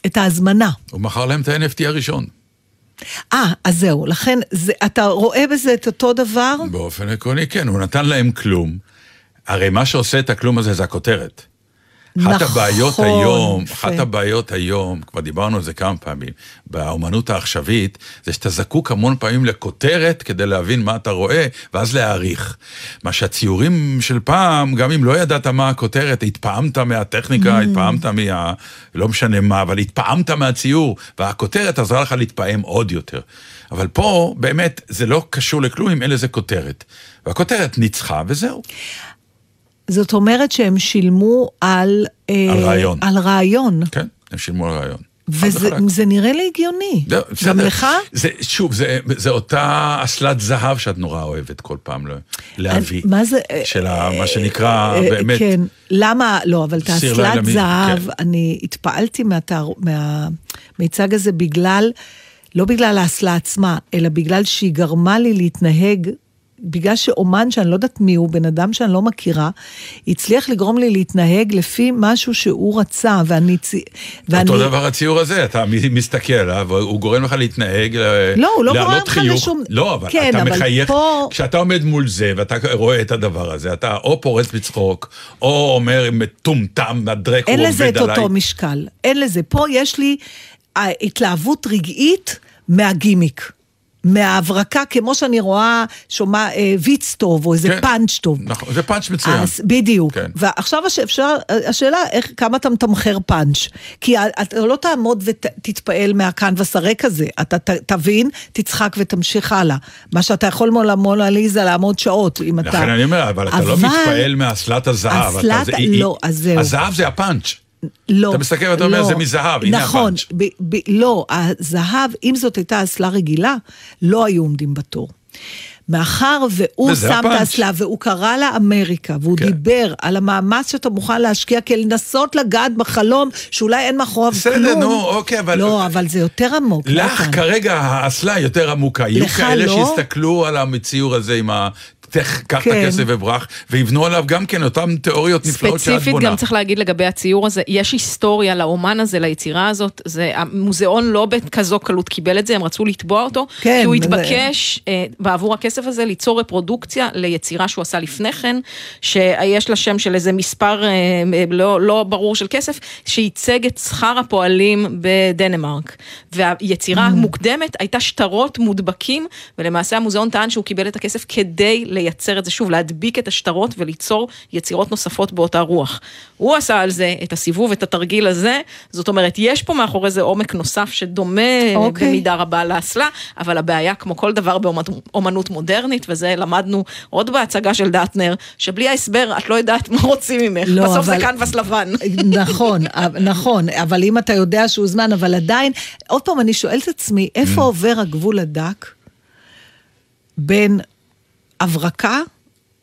את ההזמנה. הוא מכר להם את ה-אן אף טי הראשון. אה, אז זהו, לכן זה, אתה רואה בזה את אותו דבר? באופן עקרוני, כן, הוא נתן להם כלום, הרי מה שעושה את הכלום הזה זה הכותרת. נכון. אחת הבעיות היום, ו... אחת הבעיות היום, כבר דיברנו על זה כמה פעמים, באומנות העכשווית, זה שאתה זקוק המון פעמים לכותרת, כדי להבין מה אתה רואה, ואז להעריך. מה שהציורים של פעם, גם אם לא ידעת מה הכותרת, התפעמת מהטכניקה, mm. התפעמת מה... לא משנה מה, אבל התפעמת מהציור, והכותרת עזרה לך להתפעם עוד יותר. אבל פה, באמת, זה לא קשור לכלום, אם אין לזה כותרת. והכותרת ניצחה, וזהו. זאת אומרת שהם שילמו על... על רעיון. על רעיון. כן, הם שילמו על רעיון. וזה נראה לי הגיוני. גם לך? שוב, זה אותה אסלת זהב שאת נורא אוהבת כל פעם להביא. מה זה? של מה שנקרא באמת... כן, למה? לא, אבל את האסלת זהב, אני התפעלתי מהמיצג הזה בגלל, לא בגלל האסלה עצמה, אלא בגלל שהיא גרמה לי להתנהג... בגלל שאומן שאני לא יודעת מי הוא, בן אדם שאני לא מכירה, הצליח לגרום לי להתנהג לפי משהו שהוא רצה, ואני... אותו דבר הציור הזה, אתה מסתכל עליו, הוא גורם לך להתנהג, לא, הוא לא גורם לך לשום... לא, אבל אתה מחייך, כשאתה עומד מול זה, ואתה רואה את הדבר הזה, אתה או פורץ בצחוק, או אומר מטומטם, מדרק, הוא עובד עליי. אין לזה את אותו משקל, אין לזה. פה יש לי התלהבות רגעית מהגימיק. מההברקה, כמו שאני רואה, שומע אה, ויץ טוב, או איזה כן, פאנץ' טוב. נכון, זה פאנץ' מצוין. אז, בדיוק. כן. ועכשיו השאלה, השאלה איך, כמה אתה מתמחר פאנץ', כי אתה לא תעמוד ותתפעל מהקנבס הריק הזה, אתה ת, תבין, תצחק ותמשיך הלאה. מה שאתה יכול מול עליזה לעמוד שעות, אם אתה... לכן אני אומר, אבל, אבל אתה לא מתפעל מהסלט הזהב. הסלט, אתה, זה, לא, אז זהו. הזהב זה הפאנץ'. לא, אתה מסתכל ואתה אומר, זה מזהב, הנה נכון, ב, ב, לא, הזהב, אם זאת הייתה אסלה רגילה, לא היו עומדים בתור. מאחר והוא שם את האסלה, והוא קרא לאמריקה, והוא כן. דיבר על המאמץ שאתה מוכן להשקיע, כי לנסות לגעת בחלום, שאולי אין מאחוריו כלום. בסדר, נו, אוקיי, אבל... לא, אבל זה יותר עמוק. לך, לא כרגע, האסלה יותר עמוקה. יהיו כאלה לא? שהסתכלו על המציור הזה עם ה... קח את הכסף וברח, ויבנו עליו גם כן אותם תיאוריות נפלאות שאת בונה. ספציפית גם צריך להגיד לגבי הציור הזה, יש היסטוריה לאומן הזה, ליצירה הזאת, המוזיאון לא בכזו קלות קיבל את זה, הם רצו לתבוע אותו, כי הוא התבקש בעבור הכסף הזה ליצור רפרודוקציה ליצירה שהוא עשה לפני כן, שיש לה שם של איזה מספר לא ברור של כסף, שייצג את שכר הפועלים בדנמרק. והיצירה המוקדמת הייתה שטרות מודבקים, ולמעשה המוזיאון טען שהוא קיבל את הכסף כדי לייצר את זה שוב, להדביק את השטרות וליצור יצירות נוספות באותה רוח. הוא עשה על זה את הסיבוב, את התרגיל הזה, זאת אומרת, יש פה מאחורי זה עומק נוסף שדומה במידה רבה להסלה, אבל הבעיה כמו כל דבר באומנות מודרנית, וזה למדנו עוד בהצגה של דאטנר, שבלי ההסבר את לא יודעת מה רוצים ממך, בסוף זה קנבס לבן. נכון, נכון, אבל אם אתה יודע שהוא זמן, אבל עדיין, עוד פעם אני שואלת עצמי, איפה עובר הגבול הדק בין אברקה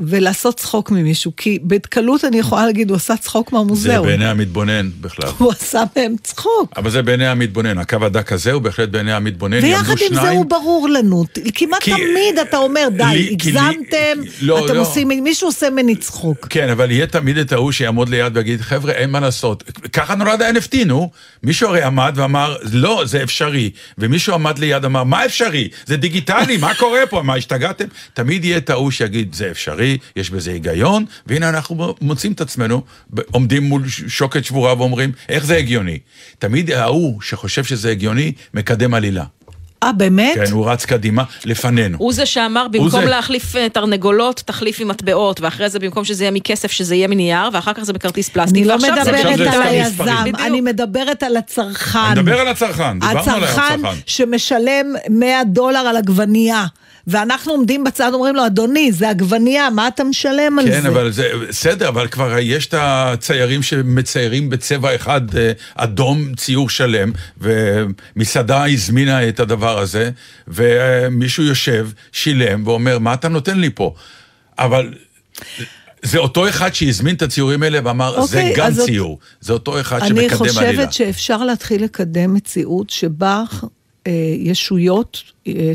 ולעשות צחוק ממישהו, כי בקלות אני יכולה להגיד, הוא עשה צחוק מהמוזיאון. זה בעיני המתבונן בכלל. הוא עשה מהם צחוק. אבל זה בעיני המתבונן, הקו הדק הזה הוא בהחלט בעיני המתבונן. ויחד עם זה הוא ברור לנו, כמעט תמיד אתה אומר, די, הגזמתם, אתם עושים, מישהו עושה מני צחוק. כן, אבל יהיה תמיד את ההוא שיעמוד ליד ויגיד, חבר'ה, אין מה לעשות. ככה נולד ה-אן אף טי, נו. מישהו הרי עמד ואמר, לא, זה אפשרי. ומישהו עמד ליד אמר, מה אפשרי? זה דיגיטלי, מה קורה פה? מה השתגעתם? תמיד יהיה את ההוא שיגיד, זה אפשרי. יש בזה היגיון, והנה אנחנו מוצאים את עצמנו, עומדים מול שוקת שבורה ואומרים, איך זה הגיוני? תמיד ההוא שחושב שזה הגיוני, מקדם עלילה. אה, באמת? כן, הוא רץ קדימה לפנינו. הוא זה שאמר, במקום זה... להחליף תרנגולות, תחליף עם מטבעות, ואחרי זה במקום שזה יהיה מכסף, שזה יהיה מנייר, ואחר כך זה בכרטיס פלסטיק. אני לא מדברת על היזם, אני מדברת על הצרכן. אני מדבר על הצרכן, דיברנו על הצרכן. הצרכן שמשלם מאה דולר על הגווניה. ואנחנו עומדים בצד, אומרים לו, אדוני, זה הגווניה, מה אתה משלם על זה? כן, אבל זה, בסדר, אבל כבר יש את הציירים שמציירים בצבע אחד אדום, ציור שלם, ומסעדה הזמינה את הדבר הזה, ומישהו יושב, שילם, ואומר, מה אתה נותן לי פה? אבל... זה אותו אחד שהזמין את הציורים האלה ואמר, זה גם ציור. זה אותו אחד שמקדם עלילה. אני חושבת שאפשר להתחיל לקדם מציאות שבה... ישויות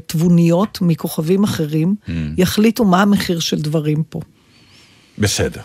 תבוניות מכוכבים אחרים, יחליטו מה המחיר של דברים פה. בסדר.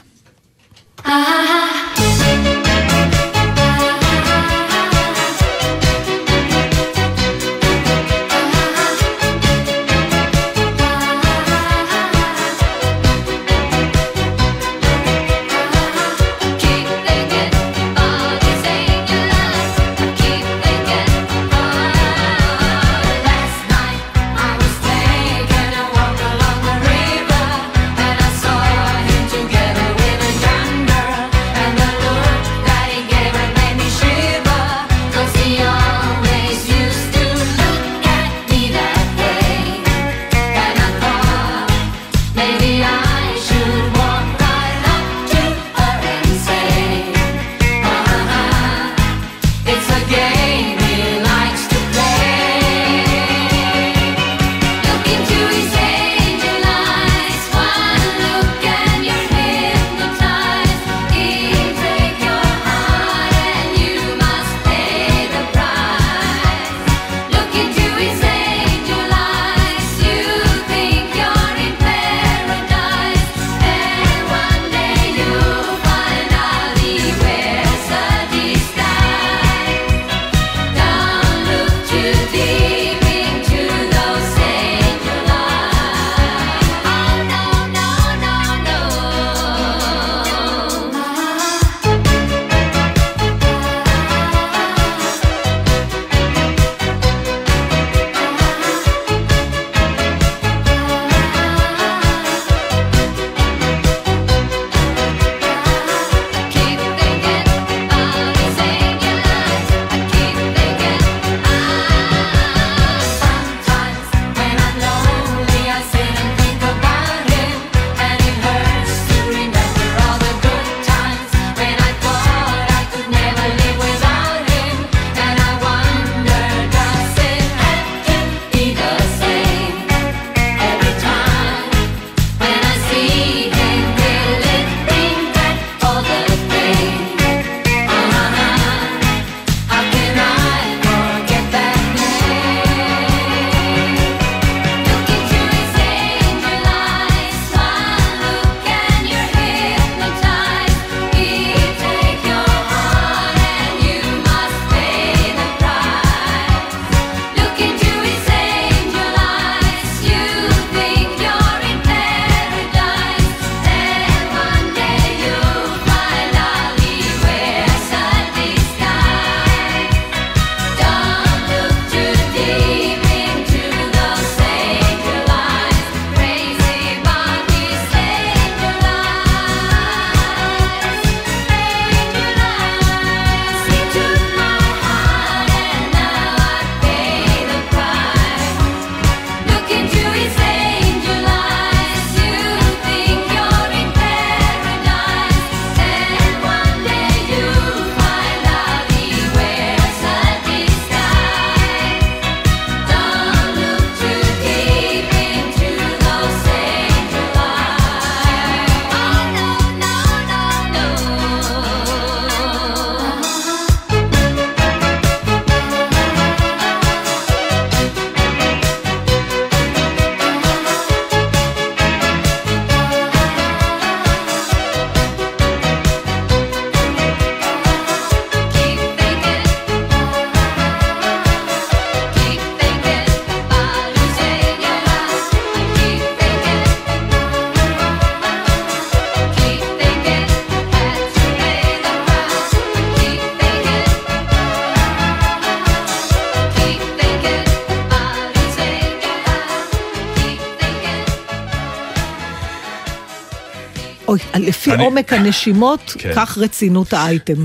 לפי עומק הנשימות, כך רצינות האייטם.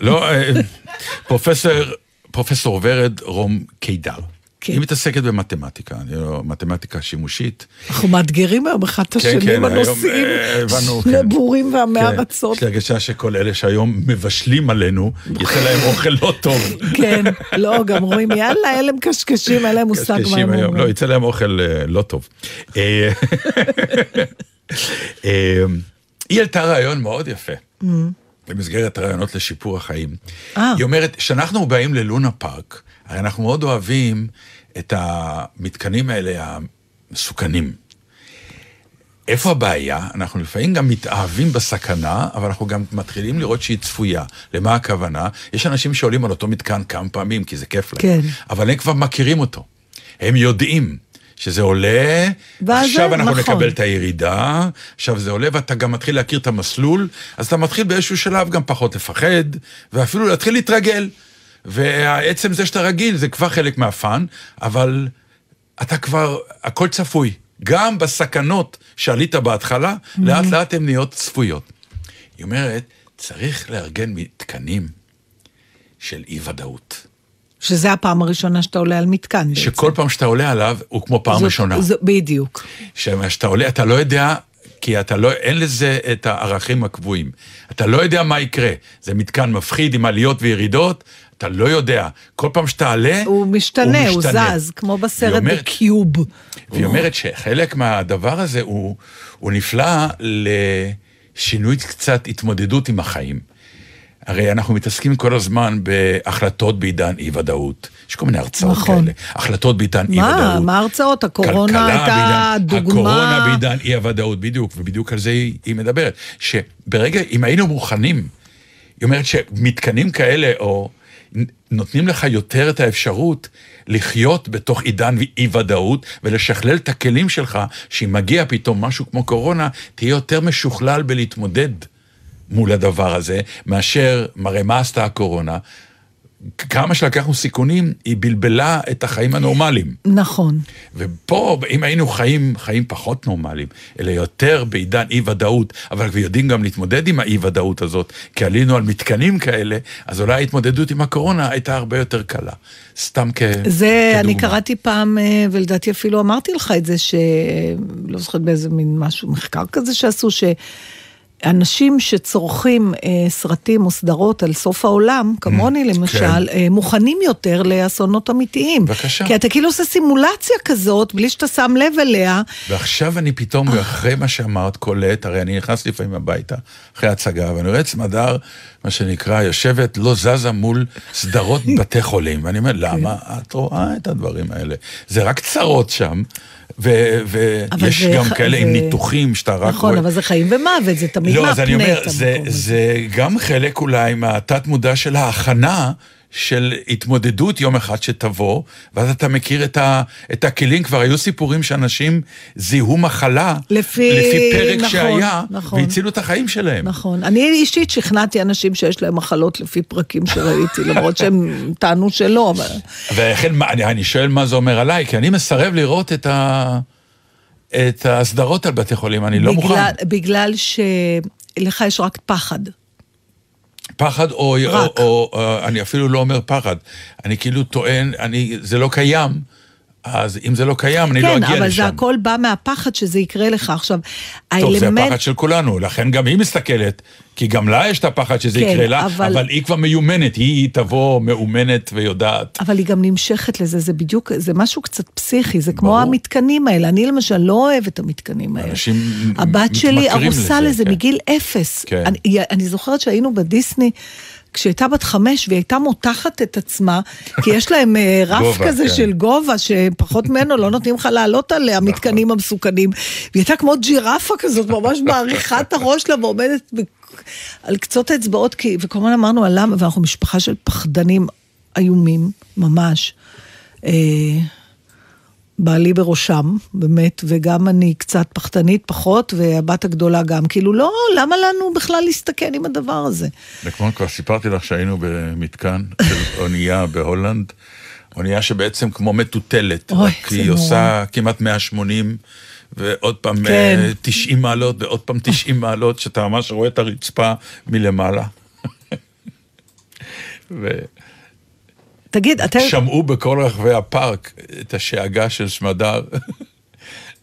לא, פרופסור ורד רום קידאל. היא מתעסקת במתמטיקה, מתמטיקה שימושית. אנחנו מאתגרים היום אחת השנים הנושאים, שני בורים ועמי ארצות. יש לי הרגשה שכל אלה שהיום מבשלים עלינו, יצא להם אוכל לא טוב. כן, לא, גם רואים, יאללה, אלה הם קשקשים, אלה הם מושג מה הם אומרים. לא, יצא להם אוכל לא טוב. היא עלתה רעיון מאוד יפה, במסגרת הרעיונות לשיפור החיים. היא אומרת, שאנחנו באים ללונה פארק, הרי אנחנו מאוד אוהבים את המתקנים האלה המסוכנים. איפה הבעיה? אנחנו לפעמים גם מתאהבים בסכנה, אבל אנחנו גם מתחילים לראות שהיא צפויה. למה הכוונה? יש אנשים שעולים על אותו מתקן כמה פעמים, כי זה כיף להם. כן. אבל הם כבר מכירים אותו. הם יודעים שזה עולה, עכשיו אנחנו נכון. נקבל את הירידה, עכשיו זה עולה, ואתה גם מתחיל להכיר את המסלול, אז אתה מתחיל באיזשהו שלב גם פחות לפחד, ואפילו להתחיל להתרגל. והעצם זה שאתה רגיל, זה כבר חלק מהפן, אבל אתה כבר, הכל צפוי. גם בסכנות שעלית בהתחלה, mm-hmm. לאט לאט הן נהיות צפויות. היא אומרת, צריך לארגן מתקנים של אי-וודאות. שזה הפעם הראשונה שאתה עולה על מתקן. שכל בעצם. פעם שאתה עולה עליו, הוא כמו פעם זאת, ראשונה. זאת, בדיוק. שאתה עולה, אתה לא יודע... כי אתה לא, אין לזה את הערכים הקבועים. אתה לא יודע מה יקרה. זה מתקן מפחיד עם עליות וירידות, אתה לא יודע. כל פעם שתעלה, הוא משתנה, הוא זז, כמו בסרט בקיוב. והיא אומרת שחלק מהדבר הזה הוא, הוא נפלא לשינוי קצת התמודדות עם החיים. הרי אנחנו מתעסקים כל הזמן בהחלטות בעידן אי-וודאות. יש כל מיני הרצאות נכון. כאלה. החלטות בעידן אי-וודאות. מה הרצאות? הקורונה הייתה דוגמה. הקורונה בעידן אי-וודאות, בדיוק, ובדיוק על זה היא, היא מדברת. שברגע, אם היינו מוכנים, היא אומרת שמתקנים כאלה, או נותנים לך יותר את האפשרות לחיות בתוך עידן אי-וודאות, ולשכלל את הכלים שלך, שאם מגיע פתאום משהו כמו קורונה, תהיה יותר משוכלל בלהתמודד מול הדבר הזה, מאשר מראה מה עשתה הקורונה, כמה שלקחנו סיכונים, היא בלבלה את החיים הנורמליים. נכון. ופה, אם היינו חיים, חיים פחות נורמליים, אלא יותר בעידן אי-וודאות, אבל יודעים גם להתמודד עם האי-וודאות הזאת, כי עלינו על מתקנים כאלה, אז אולי ההתמודדות עם הקורונה הייתה הרבה יותר קלה. סתם כ... זה, כדוגמה. אני קראתי פעם, ולדעתי אפילו אמרתי לך את זה, שלא זוכרת באיזה מין משהו, מחקר כזה שעשו, ש... אנשים שצורכים אה, סרטים או סדרות על סוף העולם, כמוני mm, למשל, כן. אה, מוכנים יותר לאסונות אמיתיים. בבקשה. כי אתה כאילו עושה סימולציה כזאת, בלי שאתה שם לב אליה. ועכשיו אני פתאום, אחרי מה שאמרת, קולט, הרי אני נכנס לפעמים הביתה, אחרי הצגה, ואני רואה את סמדר, מה שנקרא, יושבת, לא זזה מול סדרות בתי חולים. ואני אומר, למה? את רואה את הדברים האלה. זה רק צרות שם. ויש גם כאלה עם ניתוחים שאתה רק... נכון, אבל זה חיים ומוות, זה תמיד מהפנית. לא, אז אני אומר, זה גם חלק אולי מהתת מודע של ההכנה של התמודדות יום אחד שתבוא, ואז אתה מכיר את הכלים, כבר היו סיפורים שאנשים זיהו מחלה, לפי פרק שהיה, והצילו את החיים שלהם. נכון, אני אישית שכנעתי אנשים שיש להם מחלות לפי פרקים שראיתי, למרות שהם טענו שלא. ואני שואל מה זה אומר עליי, כי אני מסרב לראות את ה... את הסדרות על בתי חולים, אני לא מוכן. בגלל שלך יש רק פחד. פחד או, או, או, או, אני אפילו לא אומר פחד, אני כאילו טוען, אני, זה לא קיים, אז אם זה לא קיים, אני כן, לא אגיע לשם. כן, אבל זה הכל בא מהפחד שזה יקרה לך עכשיו. טוב, האלמנ... זה הפחד של כולנו, לכן גם היא מסתכלת, כי גם לה יש את הפחד שזה כן, יקרה לה, אבל... אבל היא כבר מיומנת, היא, היא תבוא מאומנת ויודעת. אבל היא גם נמשכת לזה, זה בדיוק, זה משהו קצת פסיכי, זה כמו ברור. המתקנים האלה, אני למשל לא אוהבת את המתקנים האלה. אנשים מתמכרים לזה. הבת שלי הרוסה לזה, לזה כן. מגיל אפס. כן. אני, אני זוכרת שהיינו בדיסני, כשהייתה בת חמש, והיא הייתה מותחת את עצמה, כי יש להם רף כזה כן. של גובה, שפחות ממנו לא נותנים לך לעלות עליה, המתקנים המסוכנים, והיא הייתה כמו ג'ירפה כזאת, ממש מעריכת הראש לה, ועומדת על קצות האצבעות, כי, וכל מיני אמרנו עליו, ואנחנו משפחה של פחדנים איומים, ממש, אה, בעלי בראשם, באמת, וגם אני קצת פחתנית פחות, והבת הגדולה גם, כאילו לא, למה לנו בכלל להסתכן עם הדבר הזה? וכמובן, כבר סיפרתי לך שהיינו במתקן של אונייה בהולנד, אונייה שבעצם כמו מטוטלת, כי היא עושה כמעט מאה שמונים ועוד פעם כן. תשעים מעלות, ועוד פעם תשעים מעלות, שאתה ממש רואה את הרצפה מלמעלה. ו... תגיד, אתם... שמעו בכל רחבי הפארק את השאגה של שמדר.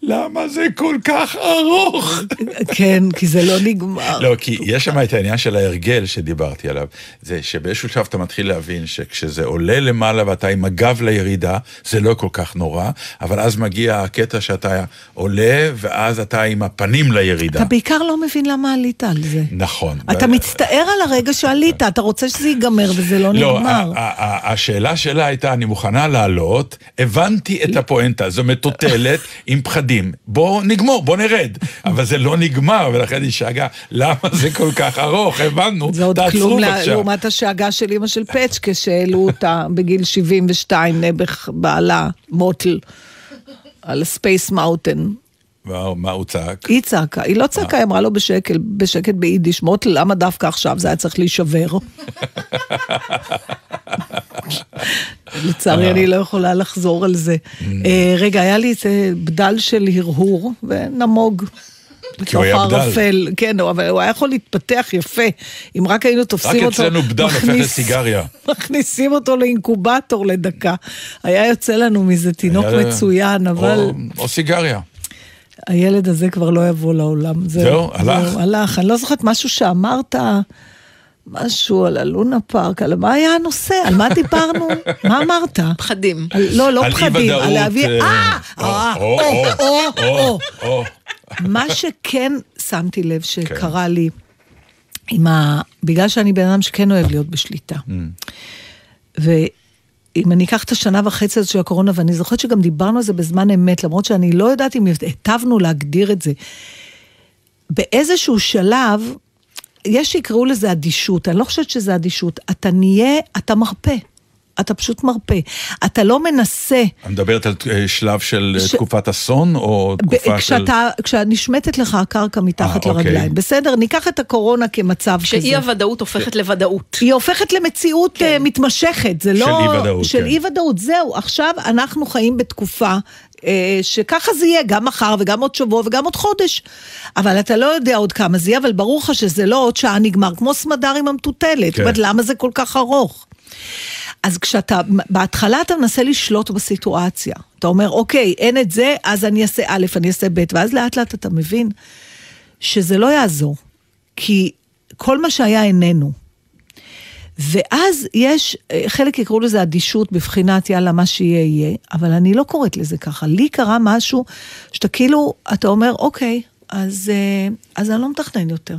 למה זה כל כך ארוך? כן, כי זה לא נגמר. לא, כי יש שם את העניין של ההרגל שדיברתי עליו. זה שבאיזשהו שעה אתה מתחיל להבין שכשזה עולה למעלה ואתה עם הגב לירידה, זה לא כל כך נורא, אבל אז מגיע הקטע שאתה עולה, ואז אתה עם הפנים לירידה. אתה בעיקר לא מבין למה עלית על זה. נכון. אתה מצטער על הרגע שעלית, אתה רוצה שזה ייגמר וזה לא נגמר. לא, השאלה שלה הייתה, אני מוכנה לעלות, הבנתי את הפואנטה, זו מטוטלת עם פחדים. בוא נגמור, בוא נרד, אבל זה לא נגמר, ולכן היא שאגה, למה זה כל כך ארוך, הבנו, תעצרו עכשיו. זה עוד כלום לעומת השאגה של אמא של פצ'קה, שהעלו אותה בגיל שבעים ושתיים, נבח בעלה מוטל, על ספייס מאוטן. מה הוא צעק? היא צעקה, היא לא צעקה, היא אמרה לו בשקט, בשקט ביידיש, מוטל, למה דווקא עכשיו זה היה צריך להישבר? לצערי אני לא יכולה לחזור על זה. רגע, היה לי איזה בדל של הרהור ונמוג כי הוא היה בדל. כן, אבל הוא היה יכול להתפתח יפה אם רק היינו תופסים אותו, רק אצלנו בדל הופך לסיגריה, מכניסים אותו לאינקובטור לדקה, היה יוצא לנו מזה תינוק מצוין. או סיגריה. הילד הזה כבר לא יבוא לעולם. זהו, הלך. אני לא זוכרת משהו שאמרת משהו על הלונה פארק, על מה היה הנושא, על מה דיברנו, מה אמרת? פחדים. לא, לא פחדים, על להביא, אה, אה, או, או, או. מה שכן שמתי לב שקרה לי, בגלל שאני בן אדם שכן אוהב להיות בשליטה, ואם אני אקח את השנה וחצי הזאת של הקורונה, ואני זוכרת שגם דיברנו על זה בזמן אמת, למרות שאני לא יודעת אם היטבנו להגדיר את זה, באיזשהו שלב, יש שיקראו לזה אדישות, אני לא חושבת שזה אדישות, אתה נהיה, אתה מרפא, אתה פשוט מרפא, אתה לא מנסה... את מדברת על שלב של ש... תקופת אסון, או תקופה כשאתה, של... כשנשמטת לך הקרקע מתחת 아, לרגליים, אוקיי. בסדר, ניקח את הקורונה כמצב כזה. שאי הוודאות הופכת ש... לוודאות. היא הופכת למציאות כן. מתמשכת, זה לא... של אי ודאות, של כן. אי ודאות, זהו, עכשיו אנחנו חיים בתקופה... שככה זה יהיה, גם מחר וגם עוד שבוע וגם עוד חודש, אבל אתה לא יודע עוד כמה זה יהיה, אבל ברור לך שזה לא עוד שעה נגמר, כמו סמדר עם המטוטלת, כן. למה זה כל כך ארוך? אז כשאתה, בהתחלה אתה מנסה לשלוט בסיטואציה, אתה אומר, אוקיי, אין את זה, אז אני אעשה א', אני אעשה ב', ואז לאט לאט אתה מבין שזה לא יעזור, כי כל מה שהיה איננו, ואז יש, חלק יקראו לזה אדישות בבחינת יאללה מה שיהיה יהיה, אבל אני לא קוראת לזה ככה, לי קרה משהו שאתה כאילו, אתה אומר אוקיי, אז, אז אני לא מתכנן יותר,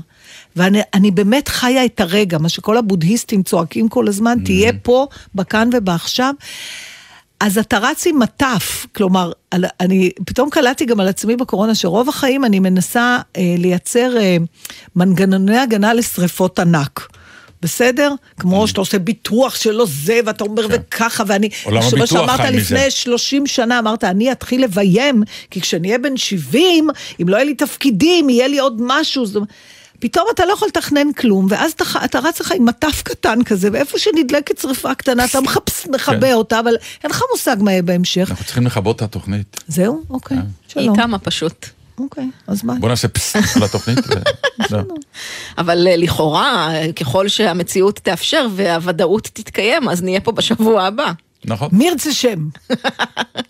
ואני אני באמת חיה את הרגע, מה שכל הבודהיסטים צועקים כל הזמן, mm-hmm. תהיה פה, בכאן ובעכשיו, אז אתה רץ עם מטף, כלומר, אני פתאום קלעתי גם על עצמי בקורונה, שרוב החיים אני מנסה אה, לייצר אה, מנגנוני הגנה לשריפות ענק, בסדר? כמו שאתה עושה ביטוח שלא זה, ואתה אומר וככה, ואני, מה שאמרת לפני שלושים שנה, אמרת, אני אתחיל לביים, כי כשנהיה בן שבעים, אם לא יהיה לי תפקידים, יהיה לי עוד משהו, פתאום אתה לא יכול לתכנן כלום, ואז אתה רץ לך עם מטף קטן כזה, ואיפה שנדלקת שריפה קטנה, אתה מחבא אותה, אבל אין לך מושג מה יהיה בהמשך. אנחנו צריכים לחבות את התוכנית. זהו? אוקיי. היא קמה פשוט. אוקיי, אז מה? בוא נעשה פסס על התוכנית. אבל לכאורה, ככל שהמציאות תאפשר והוודאות תתקיים, אז נהיה פה בשבוע הבא. נכון. מי ירצה שם?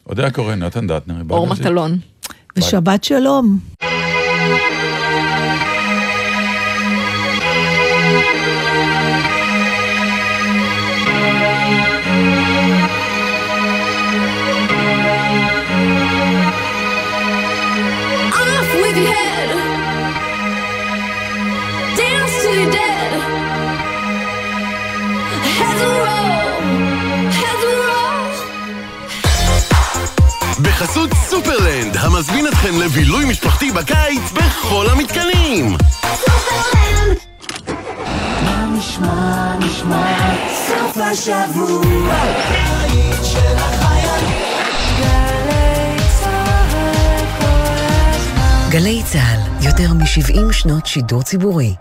אודיה קורן, נתן דטנר. אור מטלון. ושבת שלום. בחסות סופרלנד, המזמין אתכם לבילוי משפחתי בקיץ בכל המתקנים. סופרלנד! מה נשמע, נשמע, סוף השבוע. העיד של החיילים. גלי צהל כל הזמן. גלי צהל, יותר מ-שבעים שנות שידור ציבורי.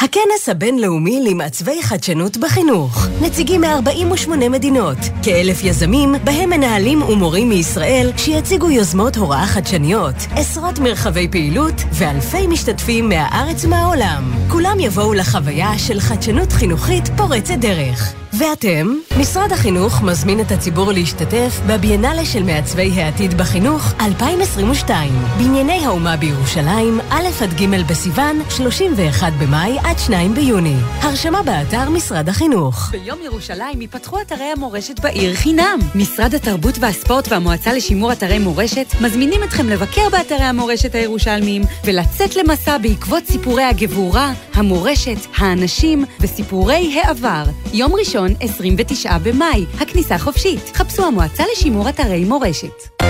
הכנס הבינלאומי למעצבי חדשנות בחינוך. נציגים מ-ארבעים ושמונה מדינות, כאלף יזמים, בהם מנהלים ומורים מישראל שיציגו יוזמות הוראה חדשניות, עשרות מרחבי פעילות ואלפי משתתפים מהארץ ומהעולם. כולם יבואו לחוויה של חדשנות חינוכית פורצת דרך. ואתם? משרד החינוך מזמין את הציבור להשתתף בביאנלה של מעצבי העתיד בחינוך אלפיים עשרים ושתיים. בנייני האומה בירושלים, א' עד ג' בסיוון, שלושים ואחד במאי עד שני ביוני. הרשמה באתר משרד החינוך. ביום ירושלים ייפתחו אתרי המורשת בעיר חינם. משרד התרבות והספורט והמועצה לשימור אתרי מורשת מזמינים אתכם לבקר באתרי המורשת הירושלמיים ולצאת למסע בעקבות סיפורי הגבורה, המורשת, האנשים וסיפורי העבר. יום ראשון עשרים ותשעה במאי, הכניסה חופשית. חפשו המועצה לשימור אתרי מורשת.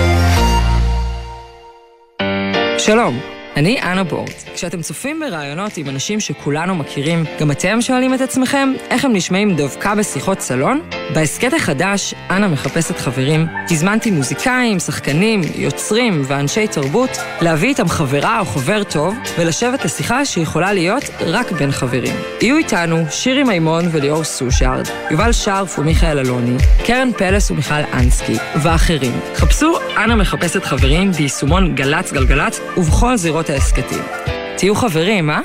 שלום, אני אנא בורט. כשאתם צופים ברעיונות עם אנשים שכולנו מכירים, גם אתם שואלים את עצמכם איך הם נשמעים דווקא בשיחות סלון? בהסקט החדש, אנא מחפשת חברים. תזמנתי מוזיקאים, שחקנים, יוצרים ואנשי תרבות להביא איתם חברה או חבר טוב ולשבת לשיחה שיכולה להיות רק בין חברים. יהיו איתנו שירי מימון וליאור סושארד, יובל שרף ומיכאל אלוני, קרן פלס ומיכל אנסקי ואחרים. חפשו אנא מחפשת חברים ביישומון גלץ גלגלץ ובכל זירות ההסקטים. תהיו חברים, אה?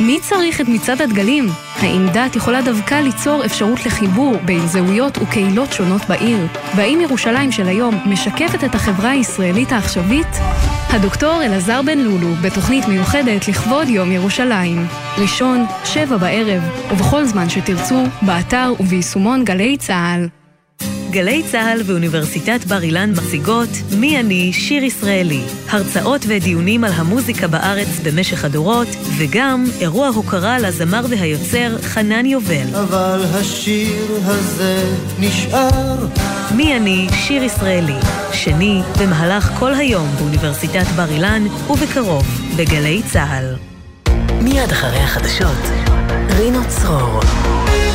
מי צריך את מצעד הדגלים? האם דת יכולה דווקא ליצור אפשרות לחיבור בין זהויות וקהילות שונות בעיר? והאם ירושלים של היום משקפת את החברה הישראלית העכשווית? הדוקטור אלזר בן לולו בתוכנית מיוחדת לכבוד יום ירושלים. ראשון, שבע בערב, ובכל זמן שתרצו, באתר וביישומון גלי צהל. גלי צהל ואוניברסיטת בר אילן מציגות מי אני שיר ישראלי, הרצאות ודיונים על המוזיקה בארץ במשך הדורות, וגם אירוע הוקרה לזמר והיוצר חנן יובל. אבל השיר הזה נשאר. מי אני שיר ישראלי, שני במהלך כל היום באוניברסיטת בר אילן, ובקרוב בגלי צהל. מיד אחרי החדשות, רינו צרור.